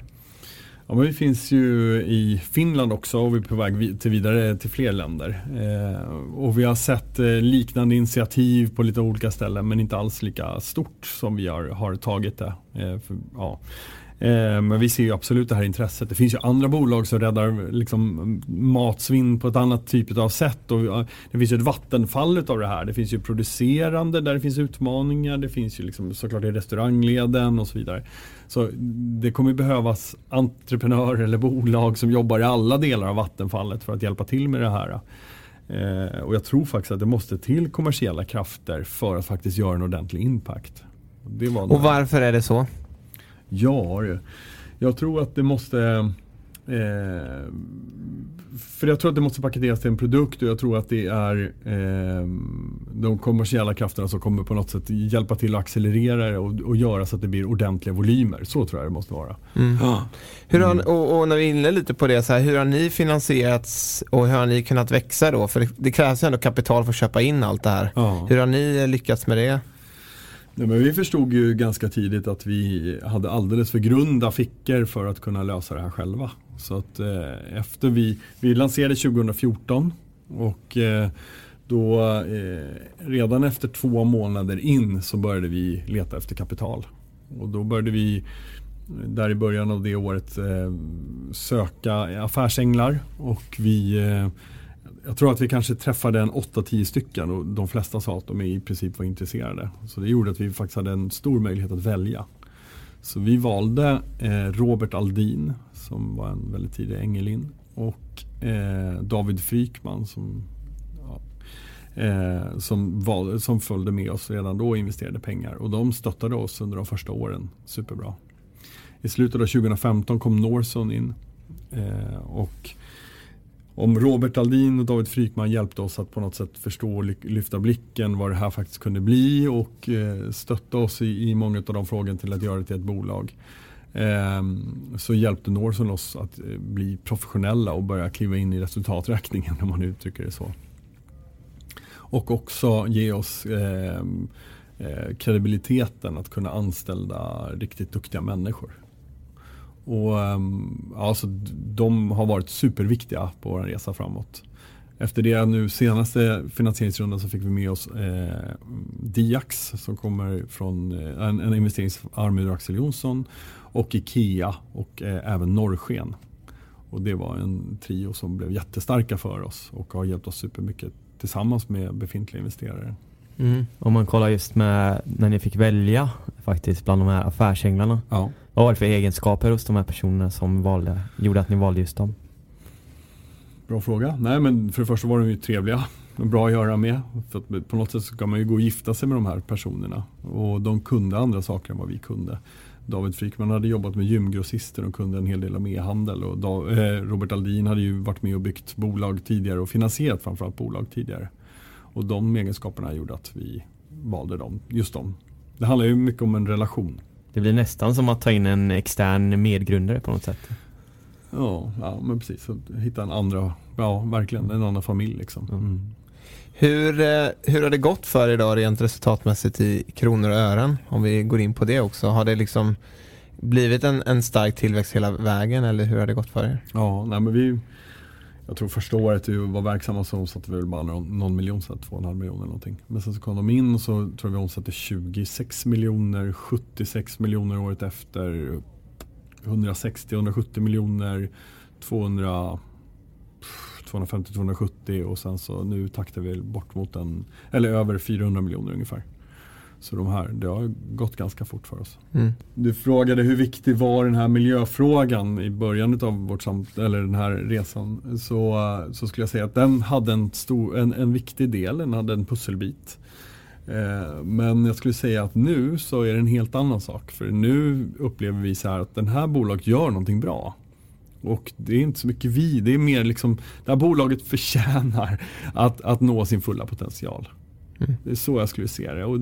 Ja, men vi finns ju i Finland också, och vi är på väg vidare till fler länder. Och vi har sett liknande initiativ på lite olika ställen, men inte alls lika stort som vi har tagit det. Men vi ser ju absolut det här intresset. Det finns ju andra bolag som räddar liksom matsvinn på ett annat typ av sätt. Och det finns ju ett vattenfall av det här. Det finns ju producerande där det finns utmaningar. Det finns ju liksom såklart i restaurangleden och så vidare. Så det kommer behövas entreprenörer eller bolag som jobbar i alla delar av vattenfallet för att hjälpa till med det här. Och jag tror faktiskt att det måste till kommersiella krafter för att faktiskt göra en ordentlig impact. Och varför är det så? Ja, jag tror att det måste paketeras till en produkt, och jag tror att det är de kommersiella krafterna som kommer på något sätt hjälpa till att accelerera det och göra så att det blir ordentliga volymer. Så tror jag det måste vara. Och när vi är inne lite på det så här, hur har ni finansierats och hur har ni kunnat växa då? För det krävs ju ändå kapital för att köpa in allt det här. Ja. Hur har ni lyckats med det? Ja, men vi förstod ju ganska tidigt att vi hade alldeles för grunda fickor för att kunna lösa det här själva. Så att efter vi lanserade 2014, och då redan efter 2 månader in så började vi leta efter kapital. Och då började vi där i början av det året söka affärsänglar, och vi jag tror att vi kanske träffade en 8-10 stycken, och de flesta sa att de i princip var intresserade. Så det gjorde att vi faktiskt hade en stor möjlighet att välja. Så vi valde Robert Ahldin, som var en väldigt tidig ängelin, och David Frykman som följde med oss redan då och investerade pengar. Och de stöttade oss under de första åren superbra. I slutet av 2015 kom Norrsken in, och om Robert Ahldin och David Frykman hjälpte oss att på något sätt förstå och lyfta blicken vad det här faktiskt kunde bli, och stötta oss i många av de frågorna till att göra det till ett bolag, så hjälpte Norrsken oss att bli professionella och börja kliva in i resultaträkningen, om man uttrycker det så. Och också ge oss kredibiliteten att kunna anställa riktigt duktiga människor. Och alltså, de har varit superviktiga på vår resa framåt. Efter det nu senaste finansieringsrundan så fick vi med oss Diax, som kommer från en investeringsarm ur Axel Jonsson, och Ikea, och även Norrsken. Och det var en trio som blev jättestarka för oss och har hjälpt oss supermycket tillsammans med befintliga investerare. Mm. Om man kollar just med när ni fick välja faktiskt bland de här affärsänglarna. Ja. Vad var det för egenskaper hos de här personerna som gjorde att ni valde just dem? Bra fråga. Nej, men för det första var de ju trevliga och bra att göra med. För att på något sätt så kan man ju gå och gifta sig med de här personerna. Och de kunde andra saker än vad vi kunde. David Frykman hade jobbat med gymgrossister och kunde en hel del om e-handel. Och Robert Ahldin hade ju varit med och byggt bolag tidigare och finansierat framförallt bolag tidigare. Och de egenskaperna gjorde att vi valde dem, just dem. Det handlar ju mycket om en relation. Det blir nästan som att ta in en extern medgrundare på något sätt. Ja men precis. Hitta en andra, ja verkligen, en annan familj liksom. Mm. Hur har det gått för idag rent resultatmässigt i kronor och ören? Om vi går in på det också. Har det liksom blivit en stark tillväxt hela vägen, eller hur har det gått för er? Ja, nej men jag tror första året vi var verksamma så omsatte vi väl bara någon miljon, så 2,5 miljoner eller någonting. Men sen så kom de in och så tror jag vi omsatte 26 miljoner, 76 miljoner året efter, 160, 170 miljoner, 200, 250, 270, och sen så nu taktar vi bort mot över 400 miljoner ungefär. Så det har gått ganska fort för oss. Mm. Du frågade hur viktig var den här miljöfrågan i början av den här resan. Så skulle jag säga att den hade en viktig del, den hade en pusselbit. Men jag skulle säga att nu så är det en helt annan sak. För nu upplever vi så här att den här bolaget gör någonting bra. Och det är inte så mycket vi, det är mer liksom det här bolaget förtjänar att nå sin fulla potential. Mm. Det är så jag skulle se det. Och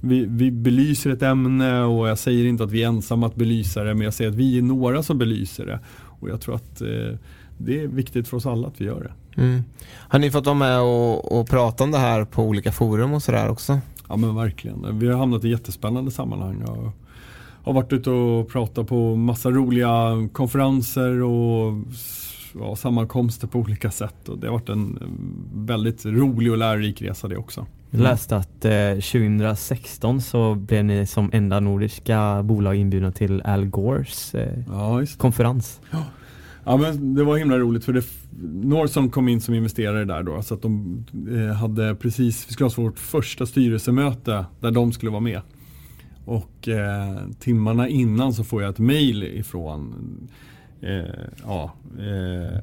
vi belyser ett ämne, och jag säger inte att vi är ensamma att belysa det, men jag säger att vi är några som belyser det. Och jag tror att det är viktigt för oss alla att vi gör det. Mm. Har ni fått vara med och prata om det här på olika forum och sådär också? Ja men verkligen. Vi har hamnat i jättespännande sammanhang och har varit ute och pratat på massa roliga konferenser och sammankomster på olika sätt, och det har varit en väldigt rolig och lärorik resa det också. Jag läste att 2016 så blev ni som enda nordiska bolag inbjudna till Al Gores konferens. Ja, men det var himla roligt, för Norrsken kom in som investerare där då, så att de hade precis, vi skulle ha vårt första styrelsemöte där de skulle vara med, och timmarna innan så får jag ett mejl ifrån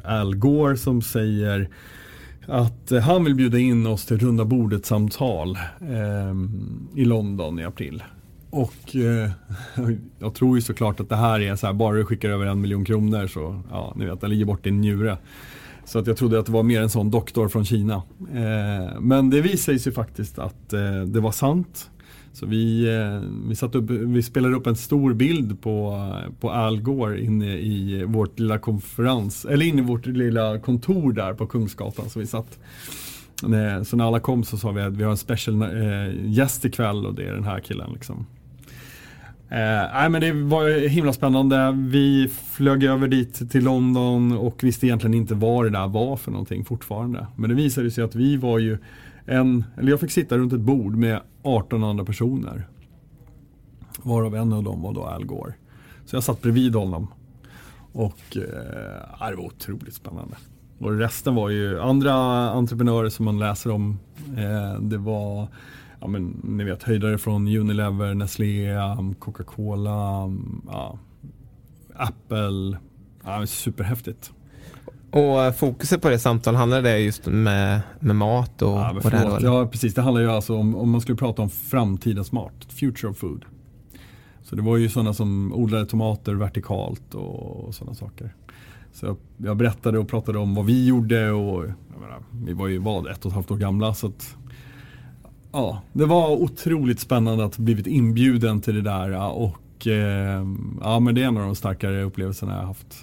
Al Gore som säger att han vill bjuda in oss till runda bordet samtal i London i april. Och jag tror ju såklart att det här är så här, bara du skickar över 1 miljon kronor så, ja, ni vet, det ligger bort din njure. Så att jag trodde att det var mer en sån doktor från Kina. Men det visade sig faktiskt att det var sant. Så vi spelade upp en stor bild på Al Gore inne i vårt lilla konferens, eller inne i vårt lilla kontor där på Kungsgatan som vi satt. Så när alla kom så sa vi att vi har en special gäst ikväll, och det är den här killen liksom. Nej, men det var himla spännande. Vi flög över dit till London och visste egentligen inte vad det där var för någonting fortfarande. Men det visade sig att vi var ju jag fick sitta runt ett bord med 18 andra personer. Varav en av dem var då Al Gore. Så jag satt bredvid honom. Och det var otroligt spännande. Och resten var ju andra entreprenörer som man läser om. Det var, ja, men, ni vet, höjdare från Unilever, Nestlé, Coca-Cola, Apple. Ja, superhäftigt. Och fokuset på det samtal handlar det just med mat och det här? Ja, precis. Det handlar ju alltså om man skulle prata om framtidens mat. Future of food. Så det var ju sådana som odlade tomater vertikalt och sådana saker. Så jag berättade och pratade om vad vi gjorde och jag menar, vi var ju 1,5 år gamla så att, ja, det var otroligt spännande att blivit inbjuden till det där och men det är en av de starkare upplevelserna jag har haft.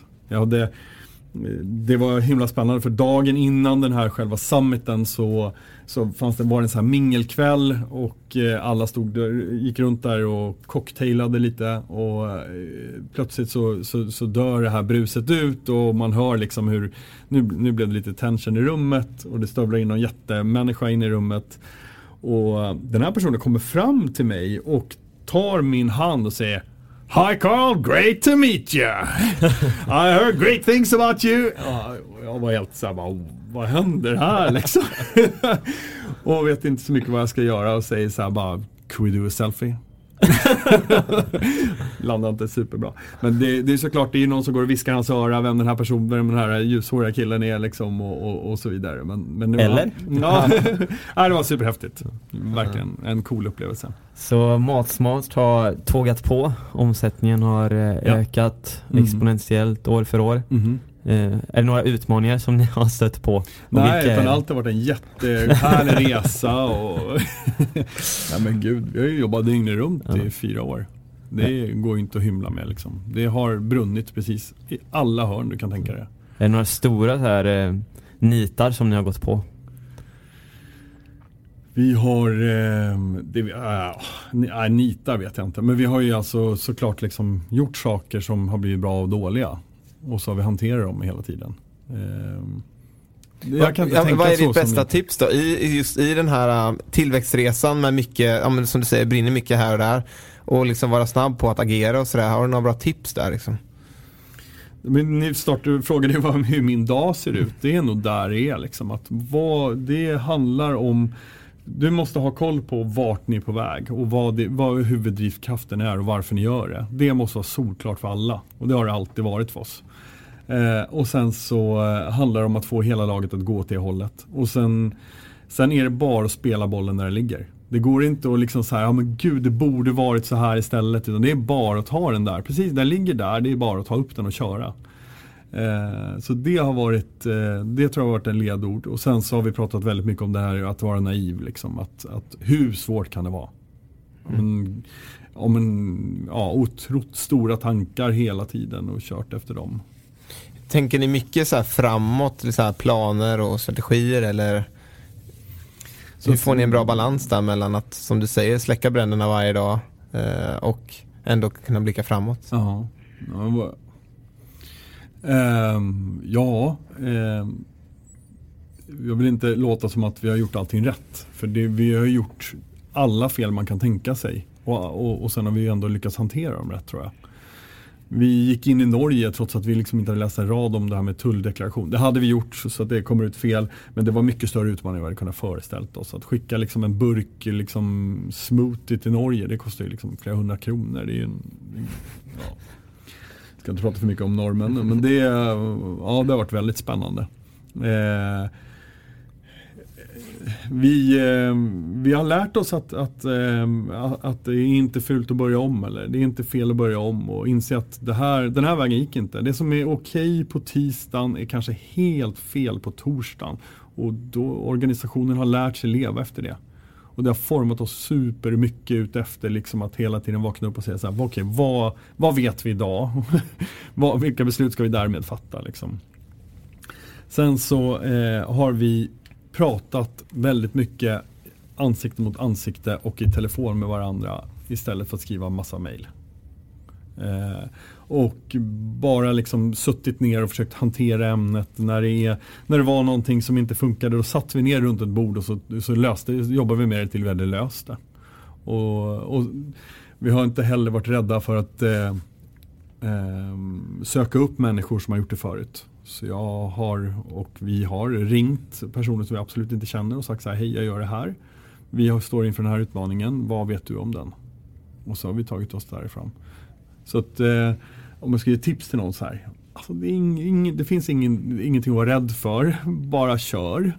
Det var himla spännande för dagen innan den här själva summiten så var det en så här mingelkväll och alla gick runt där och cocktailade lite och plötsligt så dör det här bruset ut och man hör liksom hur nu blev det lite tension i rummet och det stövlar in någon jättemänniska in i rummet och den här personen kommer fram till mig och tar min hand och säger "Hi Carl, great to meet you. I heard great things about you." Ja, jag var helt såhär, vad händer här liksom? Och vet inte så mycket vad jag ska göra och säger såhär bara, "Can we do a selfie?" Landade inte superbra. Men det är såklart, det är ju någon som går och viskar hans öra vem den här personen, vem den här ljushåriga killen är liksom och så vidare. Men eller? Ja, det var superhäftigt. Verkligen en cool upplevelse. Så Matsmart har tågat på. Omsättningen har ökat exponentiellt år för år. Mm. Är det några utmaningar som ni har stött på? Och nej, utan allt har varit en jättehärlig resa. Och nej men gud, vi har ju jobbat dygnet runt i 4 år. Det går ju inte att hymla med liksom. Det har brunnit precis i alla hörn du kan tänka dig. Är det några stora så här, nitar som ni har gått på? Vi har nitar vet jag inte. Men vi har ju alltså såklart liksom gjort saker som har blivit bra och dåliga. Och så har vi hanterat dem hela tiden. Jag kan inte tänka vad är ditt bästa tips då? Just i den här tillväxtresan med mycket, som du säger, brinner mycket här och där. Och liksom vara snabb på att agera och sådär. Har du några bra tips där liksom? Men ni frågade hur min dag ser ut. Det är nog där det är liksom. Att det handlar om... Du måste ha koll på vart ni är på väg och vad huvuddrivkraften är och varför ni gör det. Det måste vara solklart för alla och det har det alltid varit för oss. Och sen så handlar det om att få hela laget att gå åt det hållet. Och sen är det bara att spela bollen där det ligger. Det går inte att liksom så här, men gud det borde varit så här istället, utan det är bara att ta den där. Precis, den ligger där, det är bara att ta upp den och köra. Så det har varit, det tror jag har varit en ledord. Och sen så har vi pratat väldigt mycket om det här att vara naiv liksom, att hur svårt kan det vara? Otroligt stora tankar hela tiden och kört efter dem. Tänker ni mycket så här framåt, så här planer och strategier eller så hur får ni en bra balans där mellan att, som du säger, släcka bränderna varje dag och ändå kunna blicka framåt? Jag vill inte låta som att vi har gjort allting rätt, för vi har gjort alla fel man kan tänka sig och sen har vi ändå lyckats hantera dem rätt, tror jag. Vi gick in i Norge trots att vi liksom inte hade läst en rad om det här med tulldeklaration. Det hade vi gjort så att det kommer ut fel, men det var mycket större utmaningar vi hade kunnat föreställt oss. Att skicka liksom en burk liksom smoothie till Norge, det kostar ju liksom flera 100 kronor. Det är ju jag inte prata för mycket om normen, men det har varit väldigt spännande. Vi har lärt oss att det är inte fult att börja om, eller det är inte fel att börja om och inse att den här vägen gick inte. Det som är okej på tisdagen är kanske helt fel på torsdagen, och då organisationen har lärt sig leva efter det. Och det har format oss super mycket ut efter liksom att hela tiden vakna upp och säga så här, okej, vad vet vi idag? Vilka beslut ska vi därmed fatta? Liksom. Sen så har vi pratat väldigt mycket ansikte mot ansikte och i telefon med varandra istället för att skriva massa mejl. Och bara liksom suttit ner och försökt hantera ämnet. När det var någonting som inte funkade, då satt vi ner runt ett bord och så jobbade vi med det till vi hade löst det. Och vi har inte heller varit rädda för att söka upp människor som har gjort det förut. Så jag har, och vi har ringt personer som vi absolut inte känner och sagt så här: hej, jag gör det här. Vi står inför den här utmaningen. Vad vet du om den? Och så har vi tagit oss därifrån. Så att om man ska ge tips till någon så här. Alltså det finns ingenting att vara rädd för. Bara kör.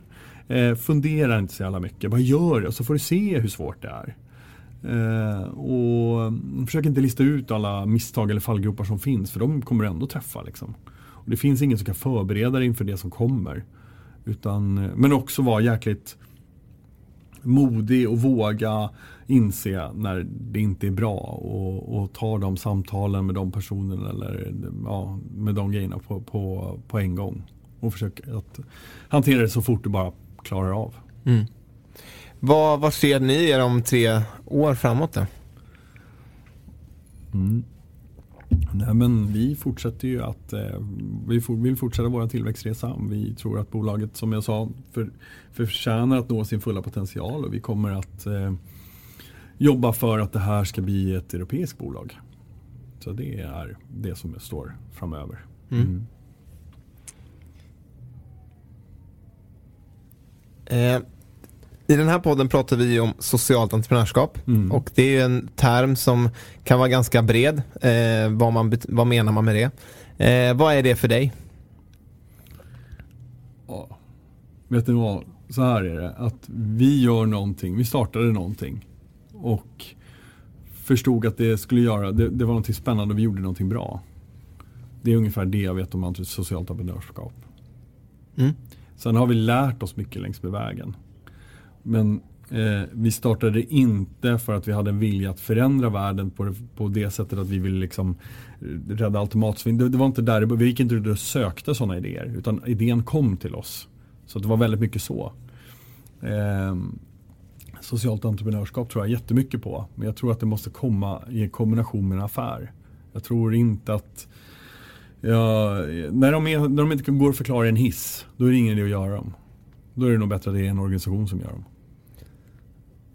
Fundera inte så jävla mycket. Bara gör det och så får du se hur svårt det är. Och försök inte lista ut alla misstag eller fallgropar som finns. För de kommer du ändå träffa liksom. Och det finns ingen som kan förbereda dig inför det som kommer. Men också vara jäkligt modig och våga inse när det inte är bra och ta de samtalen med de personerna eller ja, med de grejerna på en gång och försöka att hantera det så fort du bara klarar av. Mm. Vad ser ni er om 3 år framåt då? Mm. Nej, men vi fortsätter ju att vill fortsätta vår tillväxtresa. Vi tror att bolaget, som jag sa, förtjänar att nå sin fulla potential, och vi kommer att jobba för att det här ska bli ett europeiskt bolag. Så det är det som står framöver. Mm. Mm. I den här podden pratar vi om socialt entreprenörskap. Mm. Och det är ju en term som kan vara ganska bred. Vad menar man med det? Vad är det för dig? Ja. Vet ni vad? Så här är det. Att vi gör någonting. Vi startade någonting. Och förstod att det skulle göra. Det var någonting spännande och vi gjorde någonting bra. Det är ungefär det jag vet om socialt entreprenörskap. Mm. Sen har vi lärt oss mycket längs med vägen. Men vi startade inte för att vi hade en vilja att förändra världen på det sättet att vi ville liksom rädda automatsvinn. Det var inte där, vi gick inte ut och sökte sådana idéer, utan idén kom till oss. Så det var väldigt mycket så. Socialt entreprenörskap tror jag jättemycket på. Men jag tror att det måste komma i kombination med en affär. Jag tror inte att... när de inte går att förklara en hiss, då är det ingen idé att göra dem. Då är det nog bättre att det är en organisation som gör dem.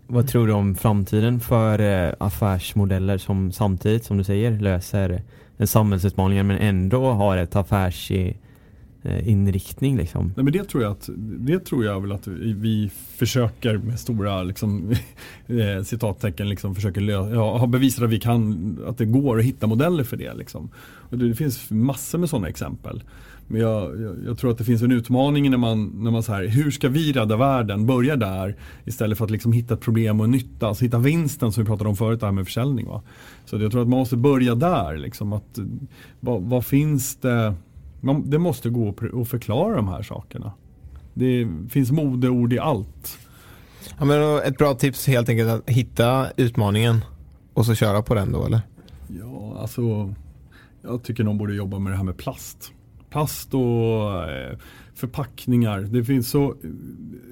Vad tror du om framtiden för affärsmodeller som samtidigt, som du säger, löser en samhällsutmaning men ändå har ett affärsinriktning liksom? Nej, men det tror jag väl att vi försöker med stora liksom, citattecken liksom, försöker ha bevisat att vi kan, att det går att hitta modeller för det liksom. Och det finns massor med sådana exempel. Men jag tror att det finns en utmaning när man så här, hur ska vi rädda världen? Börja där istället för att liksom hitta ett problem och nytta. Alltså hitta vinsten som vi pratade om förut, det här med försäljning. Va? Så jag tror att man måste börja där. Liksom, att, vad finns det? Det måste gå att förklara de här sakerna. Det finns modeord i allt. Ja, men ett bra tips helt enkelt att hitta utmaningen och så köra på den då, eller? Ja, alltså jag tycker någon borde jobba med det här med plast. Plast och förpackningar. Det finns så,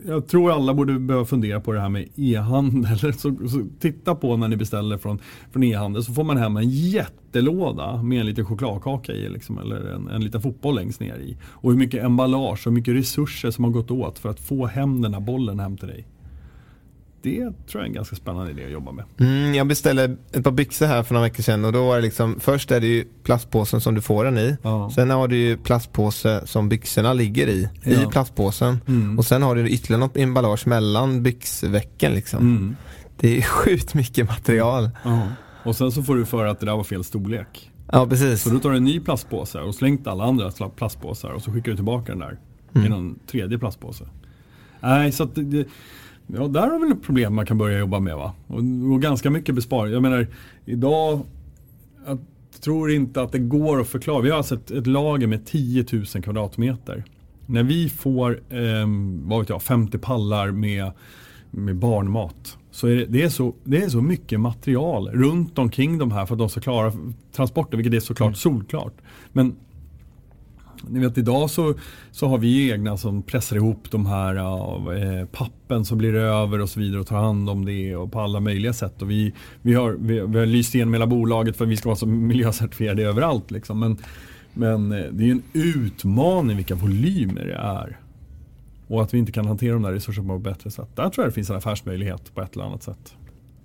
jag tror alla borde börja fundera på det här med e-handel. Så titta på när ni beställer från e-handel, så får man hem en jättelåda med en liten chokladkaka i liksom, eller en liten fotboll längst ner i. Och hur mycket emballage och mycket resurser som har gått åt för att få hem den här bollen hem till dig. Det tror jag är en ganska spännande idé att jobba med. Jag beställde ett par byxor här för några veckor sedan. Och då var det liksom, först är det ju plastpåsen som du får den i. Ja. Sen har du ju plastpåse som byxorna ligger i. Ja. I plastpåsen. Mm. Och sen har du ytterligare något emballage mellan byxvecken liksom. Mm. Det är sjukt mycket material. Ja. Och sen så får du för att det där var fel storlek. Ja, precis. Så du tar en ny plastpåse och slängt alla andra plastpåsar. Och så skickar du tillbaka den där. I någon tredje plastpåse. Nej, så att... Ja, där har väl ett problem man kan börja jobba med, va? Och ganska mycket besparing. Jag menar, idag jag tror inte att det går att förklara. Vi har alltså ett lager med 10 000 kvadratmeter. När vi får, vad vet jag, 50 pallar med barnmat, så är det är så mycket material runt omkring de här för att de ska klara transporten, vilket är såklart solklart. Men Ni vet, idag så har vi egna som pressar ihop de här pappen som blir över och så vidare och tar hand om det och på alla möjliga sätt. Och vi har lyst igenom hela bolaget för att vi ska vara så miljöcertifierade överallt. Liksom. Men det är en utmaning vilka volymer det är. Och att vi inte kan hantera de där resurserna på ett bättre sätt. Där tror jag det finns en affärsmöjlighet på ett eller annat sätt.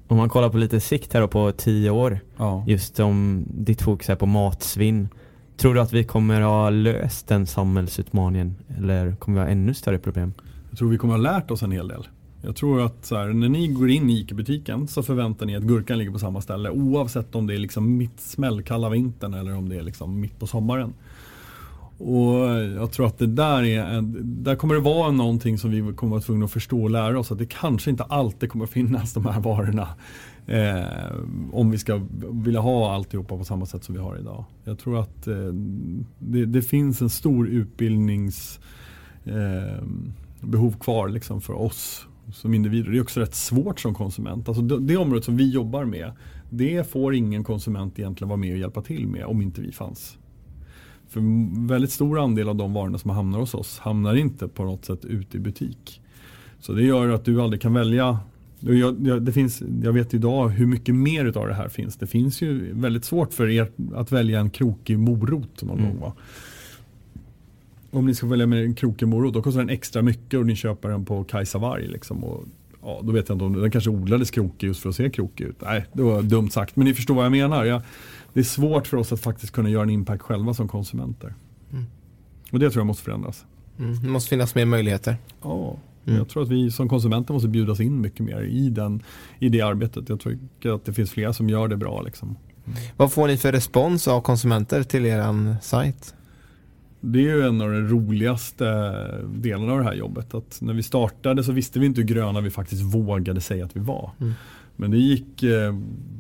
Om man kollar på lite sikt här på 10 år. Ja. Just om ditt fokus är på matsvinn. Tror du att vi kommer ha löst den samhällsutmaningen eller kommer vi ha ännu större problem? Jag tror vi kommer ha lärt oss en hel del. Jag tror att så här, när ni går in i ICA-butiken så förväntar ni att gurkan ligger på samma ställe oavsett om det är liksom mitt smällkalla vintern eller om det är liksom mitt på sommaren. Och jag tror att det där där kommer det vara någonting som vi kommer att vara tvungna att förstå och lära oss. Att det kanske inte alltid kommer finnas de här varorna om vi ska vilja ha alltihopa på samma sätt som vi har idag. Jag tror att det finns en stor utbildningsbehov kvar liksom, för oss som individer. Det är också rätt svårt som konsument. Alltså det området som vi jobbar med, det får ingen konsument egentligen vara med och hjälpa till med om inte vi fanns. För väldigt stor andel av de varorna som hamnar hos oss hamnar inte på något sätt ute i butik. Så det gör att du aldrig kan välja. Jag vet idag hur mycket mer av det här finns. Det finns ju väldigt svårt för er att välja en krokig morot någon gång, va? Om ni ska välja med en krokig morot, då kostar den extra mycket och ni köper den på Kajsavarg liksom. Och ja, då vet jag inte om den kanske odlades krokig just för att se krokig ut. Nej, det var dumt sagt. Men ni förstår vad jag menar. Det är svårt för oss att faktiskt kunna göra en impact själva som konsumenter. Mm. Och det tror jag måste förändras. Det måste finnas mer möjligheter. Ja, jag tror att vi som konsumenter måste bjudas in mycket mer i det arbetet. Jag tycker att det finns flera som gör det bra. Liksom. Mm. Vad får ni för respons av konsumenter till er sajt? Det är ju en av de roligaste delarna av det här jobbet. Att när vi startade så visste vi inte hur gröna vi faktiskt vågade säga att vi var. Mm. Men det gick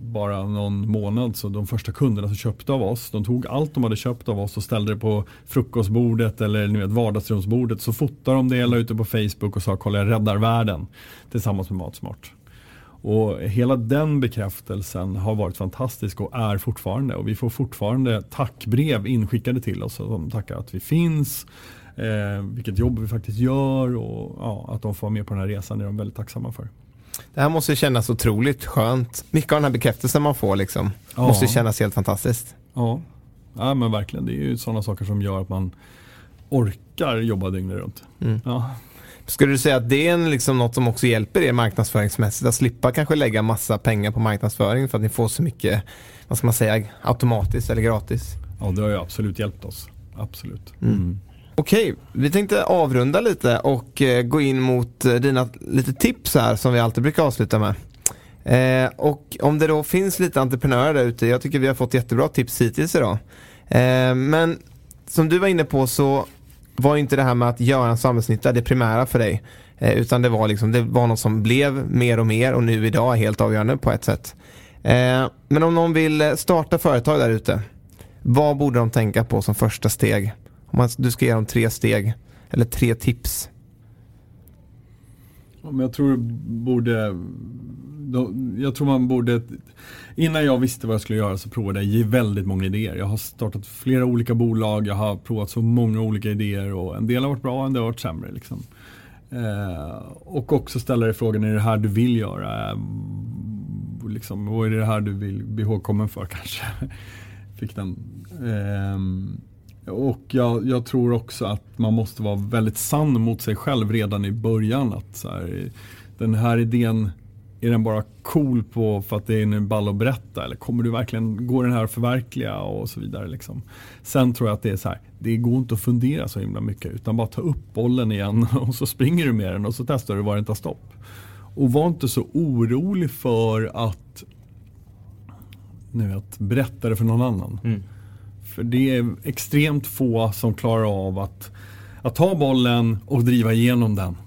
bara någon månad så de första kunderna som köpte av oss, de tog allt de hade köpt av oss och ställde det på frukostbordet eller ni vet, vardagsrumsbordet. Så fotade de det hela ute på Facebook och sa, kolla jag räddar världen tillsammans med Matsmart. Och hela den bekräftelsen har varit fantastisk och är fortfarande. Och vi får fortfarande tackbrev inskickade till oss som tackar att vi finns, vilket jobb vi faktiskt gör och ja, att de får med på den här resan är de väldigt tacksamma för. Det här måste kännas otroligt skönt. Mycket av den här bekräftelsen man får liksom, ja, måste kännas helt fantastiskt. Ja, men verkligen. Det är ju sådana saker som gör att man orkar jobba dygnet runt. Ja. Skulle du säga att det är liksom något som också hjälper er marknadsföringsmässigt att slippa kanske lägga massa pengar på marknadsföring för att ni får så mycket, vad ska man säga, automatiskt eller gratis? Ja, det har ju absolut hjälpt oss. Absolut. Okej, vi tänkte avrunda lite och gå in mot dina lite tips här som vi alltid brukar avsluta med. Och om det då finns lite entreprenörer där ute, jag tycker vi har fått jättebra tips hittills idag. Men som du var inne på så var inte det här med att göra en samhällsnytta det primära för dig. Utan det var något som blev mer och mer och nu idag är helt avgörande på ett sätt. Men om någon vill starta företag där ute, vad borde de tänka på som första steg? Om du ska ge dem 3 steg eller 3 tips. Jag tror man borde innan jag visste vad jag skulle göra så provade jag ge väldigt många idéer. Jag har startat flera olika bolag. Jag har provat så många olika idéer och en del har varit bra, en del har varit sämre liksom. Och också ställa dig frågan, är det här du vill göra? Liksom, vad är det här du vill bli ihågkommen för kanske? Fick den. Och jag tror också att man måste vara väldigt sann mot sig själv redan i början. Att så här, den här idén, är den bara cool på för att det är en ball att berätta? Eller kommer du verkligen gå den här och förverkliga och så vidare? Liksom. Sen tror jag att det är så här, det går inte att fundera så himla mycket. Utan bara ta upp bollen igen och så springer du med den och så testar du var det inte har stopp. Och var inte så orolig för att, berätta det för någon annan. För det är extremt få som klarar av att ta bollen och driva igenom den.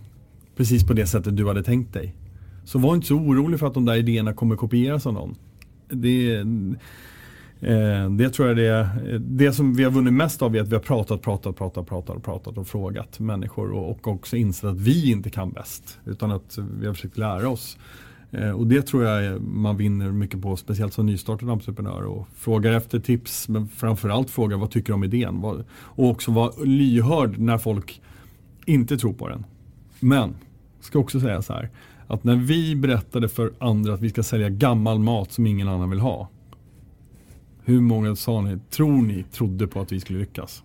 Precis på det sättet du hade tänkt dig. Så var inte så orolig för att de där idéerna kommer kopieras av någon. Det tror jag det som vi har vunnit mest av är att vi har pratat och frågat människor. Och också insett att vi inte kan bäst. Utan att vi har försökt lära oss. Och det tror jag man vinner mycket på, speciellt som nystartad entreprenör, och frågar efter tips, men framförallt frågar vad tycker du om idén, och också vara lyhörd när folk inte tror på den. Men ska också säga så här, att när vi berättade för andra att vi ska sälja gammal mat som ingen annan vill ha, hur många sa ni, tror ni trodde på att vi skulle lyckas?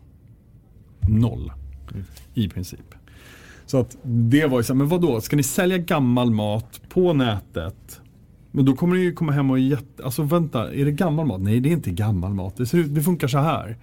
0 i princip. Så att det var ju så här, men vadå? Ska ni sälja gammal mat på nätet? Men då kommer ni ju komma hem och alltså vänta, är det gammal mat? Nej, det är inte gammal mat. Det funkar så här.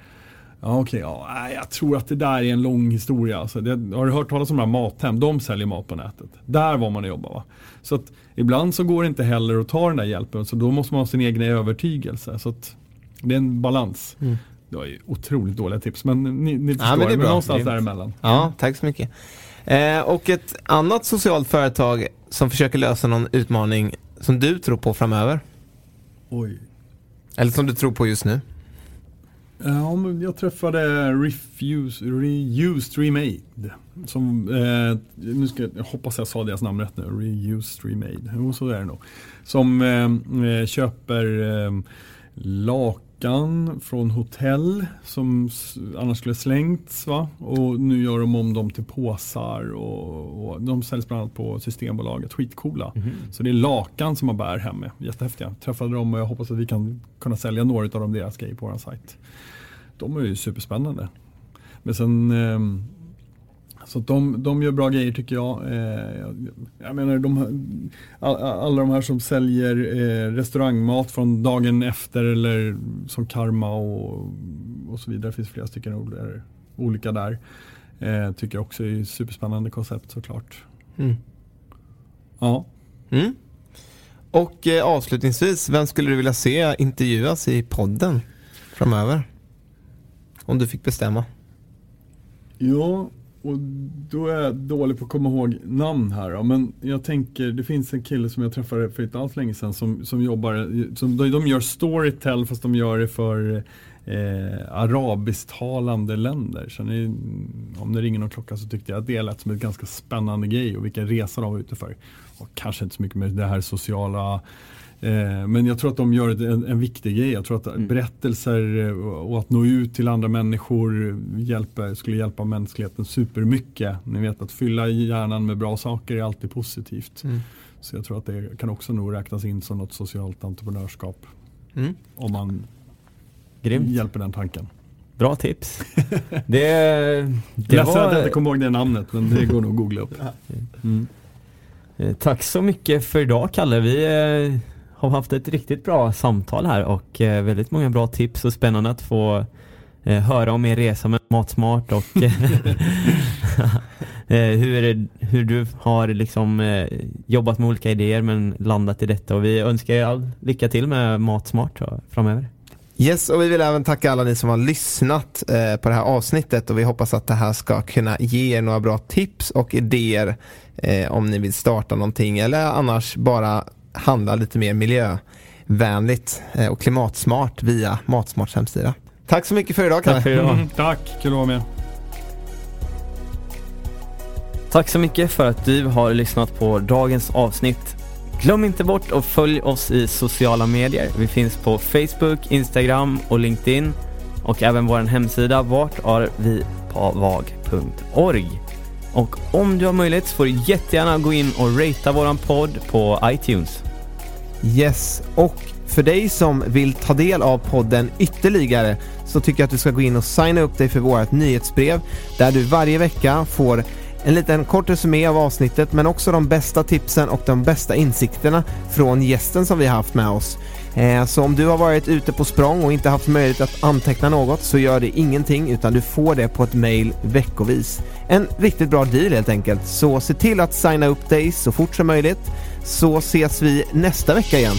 Ja, okej, ja, jag tror att det där är en lång historia. Alltså, har du hört talas om de här Mathem? De säljer mat på nätet. Där var man jobbar, va? Så att ibland så går det inte heller att ta den där hjälpen. Så då måste man ha sin egen övertygelse. Så att det är en balans. Mm. Det var ju otroligt dåliga tips. Men ni förstår, men det är bra. Någonstans däremellan. Ja, tack så mycket. Och ett annat socialt företag som försöker lösa någon utmaning som du tror på framöver? Oj. Eller som du tror på just nu? Ja, men jag träffade Refuse, reuse, remade. Som, nu ska jag hoppas jag sa deras namn rätt nu. Reuse, remade. Jo, så är det nog. Som köper lakan från hotell som annars skulle slängts, va? Och nu gör de om dem till påsar, och de säljs bland annat på Systembolaget. Skitcoola. Mm-hmm. Så det är lakan som man bär hem med. Jättehäftiga. Träffade dem och jag hoppas att vi kan kunna sälja några av de deras grejer på vår sajt. De är ju superspännande. Men sen så de gör bra grejer, tycker jag. Jag menar, alla de här som säljer restaurangmat från dagen efter, eller som Karma och så vidare. Det finns flera stycken olika där. Tycker jag också är superspännande koncept, såklart. Mm. Ja. Mm. Och avslutningsvis, vem skulle du vilja se intervjuas i podden framöver? Om du fick bestämma. Ja. Och då är jag dålig på att komma ihåg namn här. Ja. Men jag tänker, det finns en kille som jag träffade för inte alls länge sedan som jobbar, de gör storytell, fast de gör det för arabisktalande länder. Så om det ringer någon klocka så tyckte jag att det lät som ett ganska spännande grej, och vilken resa de var ute för. Och kanske inte så mycket med det här sociala, men jag tror att de gör en viktig grej. Jag tror att berättelser och att nå ut till andra människor skulle hjälpa mänskligheten supermycket. Ni vet att fylla hjärnan med bra saker är alltid positivt. Mm. Så jag tror att det kan också nog räknas in som något socialt entreprenörskap. Mm. Om man hjälper den tanken. Bra tips. det jag att jag inte kommer ihåg det namnet, men det går nog att googla upp. Mm. Tack så mycket för idag, Kalle. Vi har haft ett riktigt bra samtal här och väldigt många bra tips, och spännande att få höra om er resa med Matsmart och hur du har liksom jobbat med olika idéer men landat i detta, och vi önskar er all lycka till med Matsmart framöver. Yes, och vi vill även tacka alla ni som har lyssnat på det här avsnittet, och vi hoppas att det här ska kunna ge er några bra tips och idéer om ni vill starta någonting, eller annars bara handla lite mer miljövänligt och klimatsmart via Matsmarts hemsida. Tack så mycket för idag, Kalle. Tack för idag. Tack, kul att vara med. Tack så mycket för att du har lyssnat på dagens avsnitt. Glöm inte bort och följ oss i sociala medier. Vi finns på Facebook, Instagram och LinkedIn, och även vår hemsida vartarvipavag.org. Och om du har möjlighet så får du jättegärna gå in och ratea våran podd på iTunes. Yes, och för dig som vill ta del av podden ytterligare så tycker jag att du ska gå in och signa upp dig för vårt nyhetsbrev, där du varje vecka får en liten kort resumé av avsnittet, men också de bästa tipsen och de bästa insikterna från gästen som vi har haft med oss. Så om du har varit ute på språng och inte haft möjlighet att anteckna något, så gör det ingenting, utan du får det på ett mejl veckovis. En riktigt bra deal, helt enkelt. Så se till att signa upp dig så fort som möjligt, så ses vi nästa vecka igen.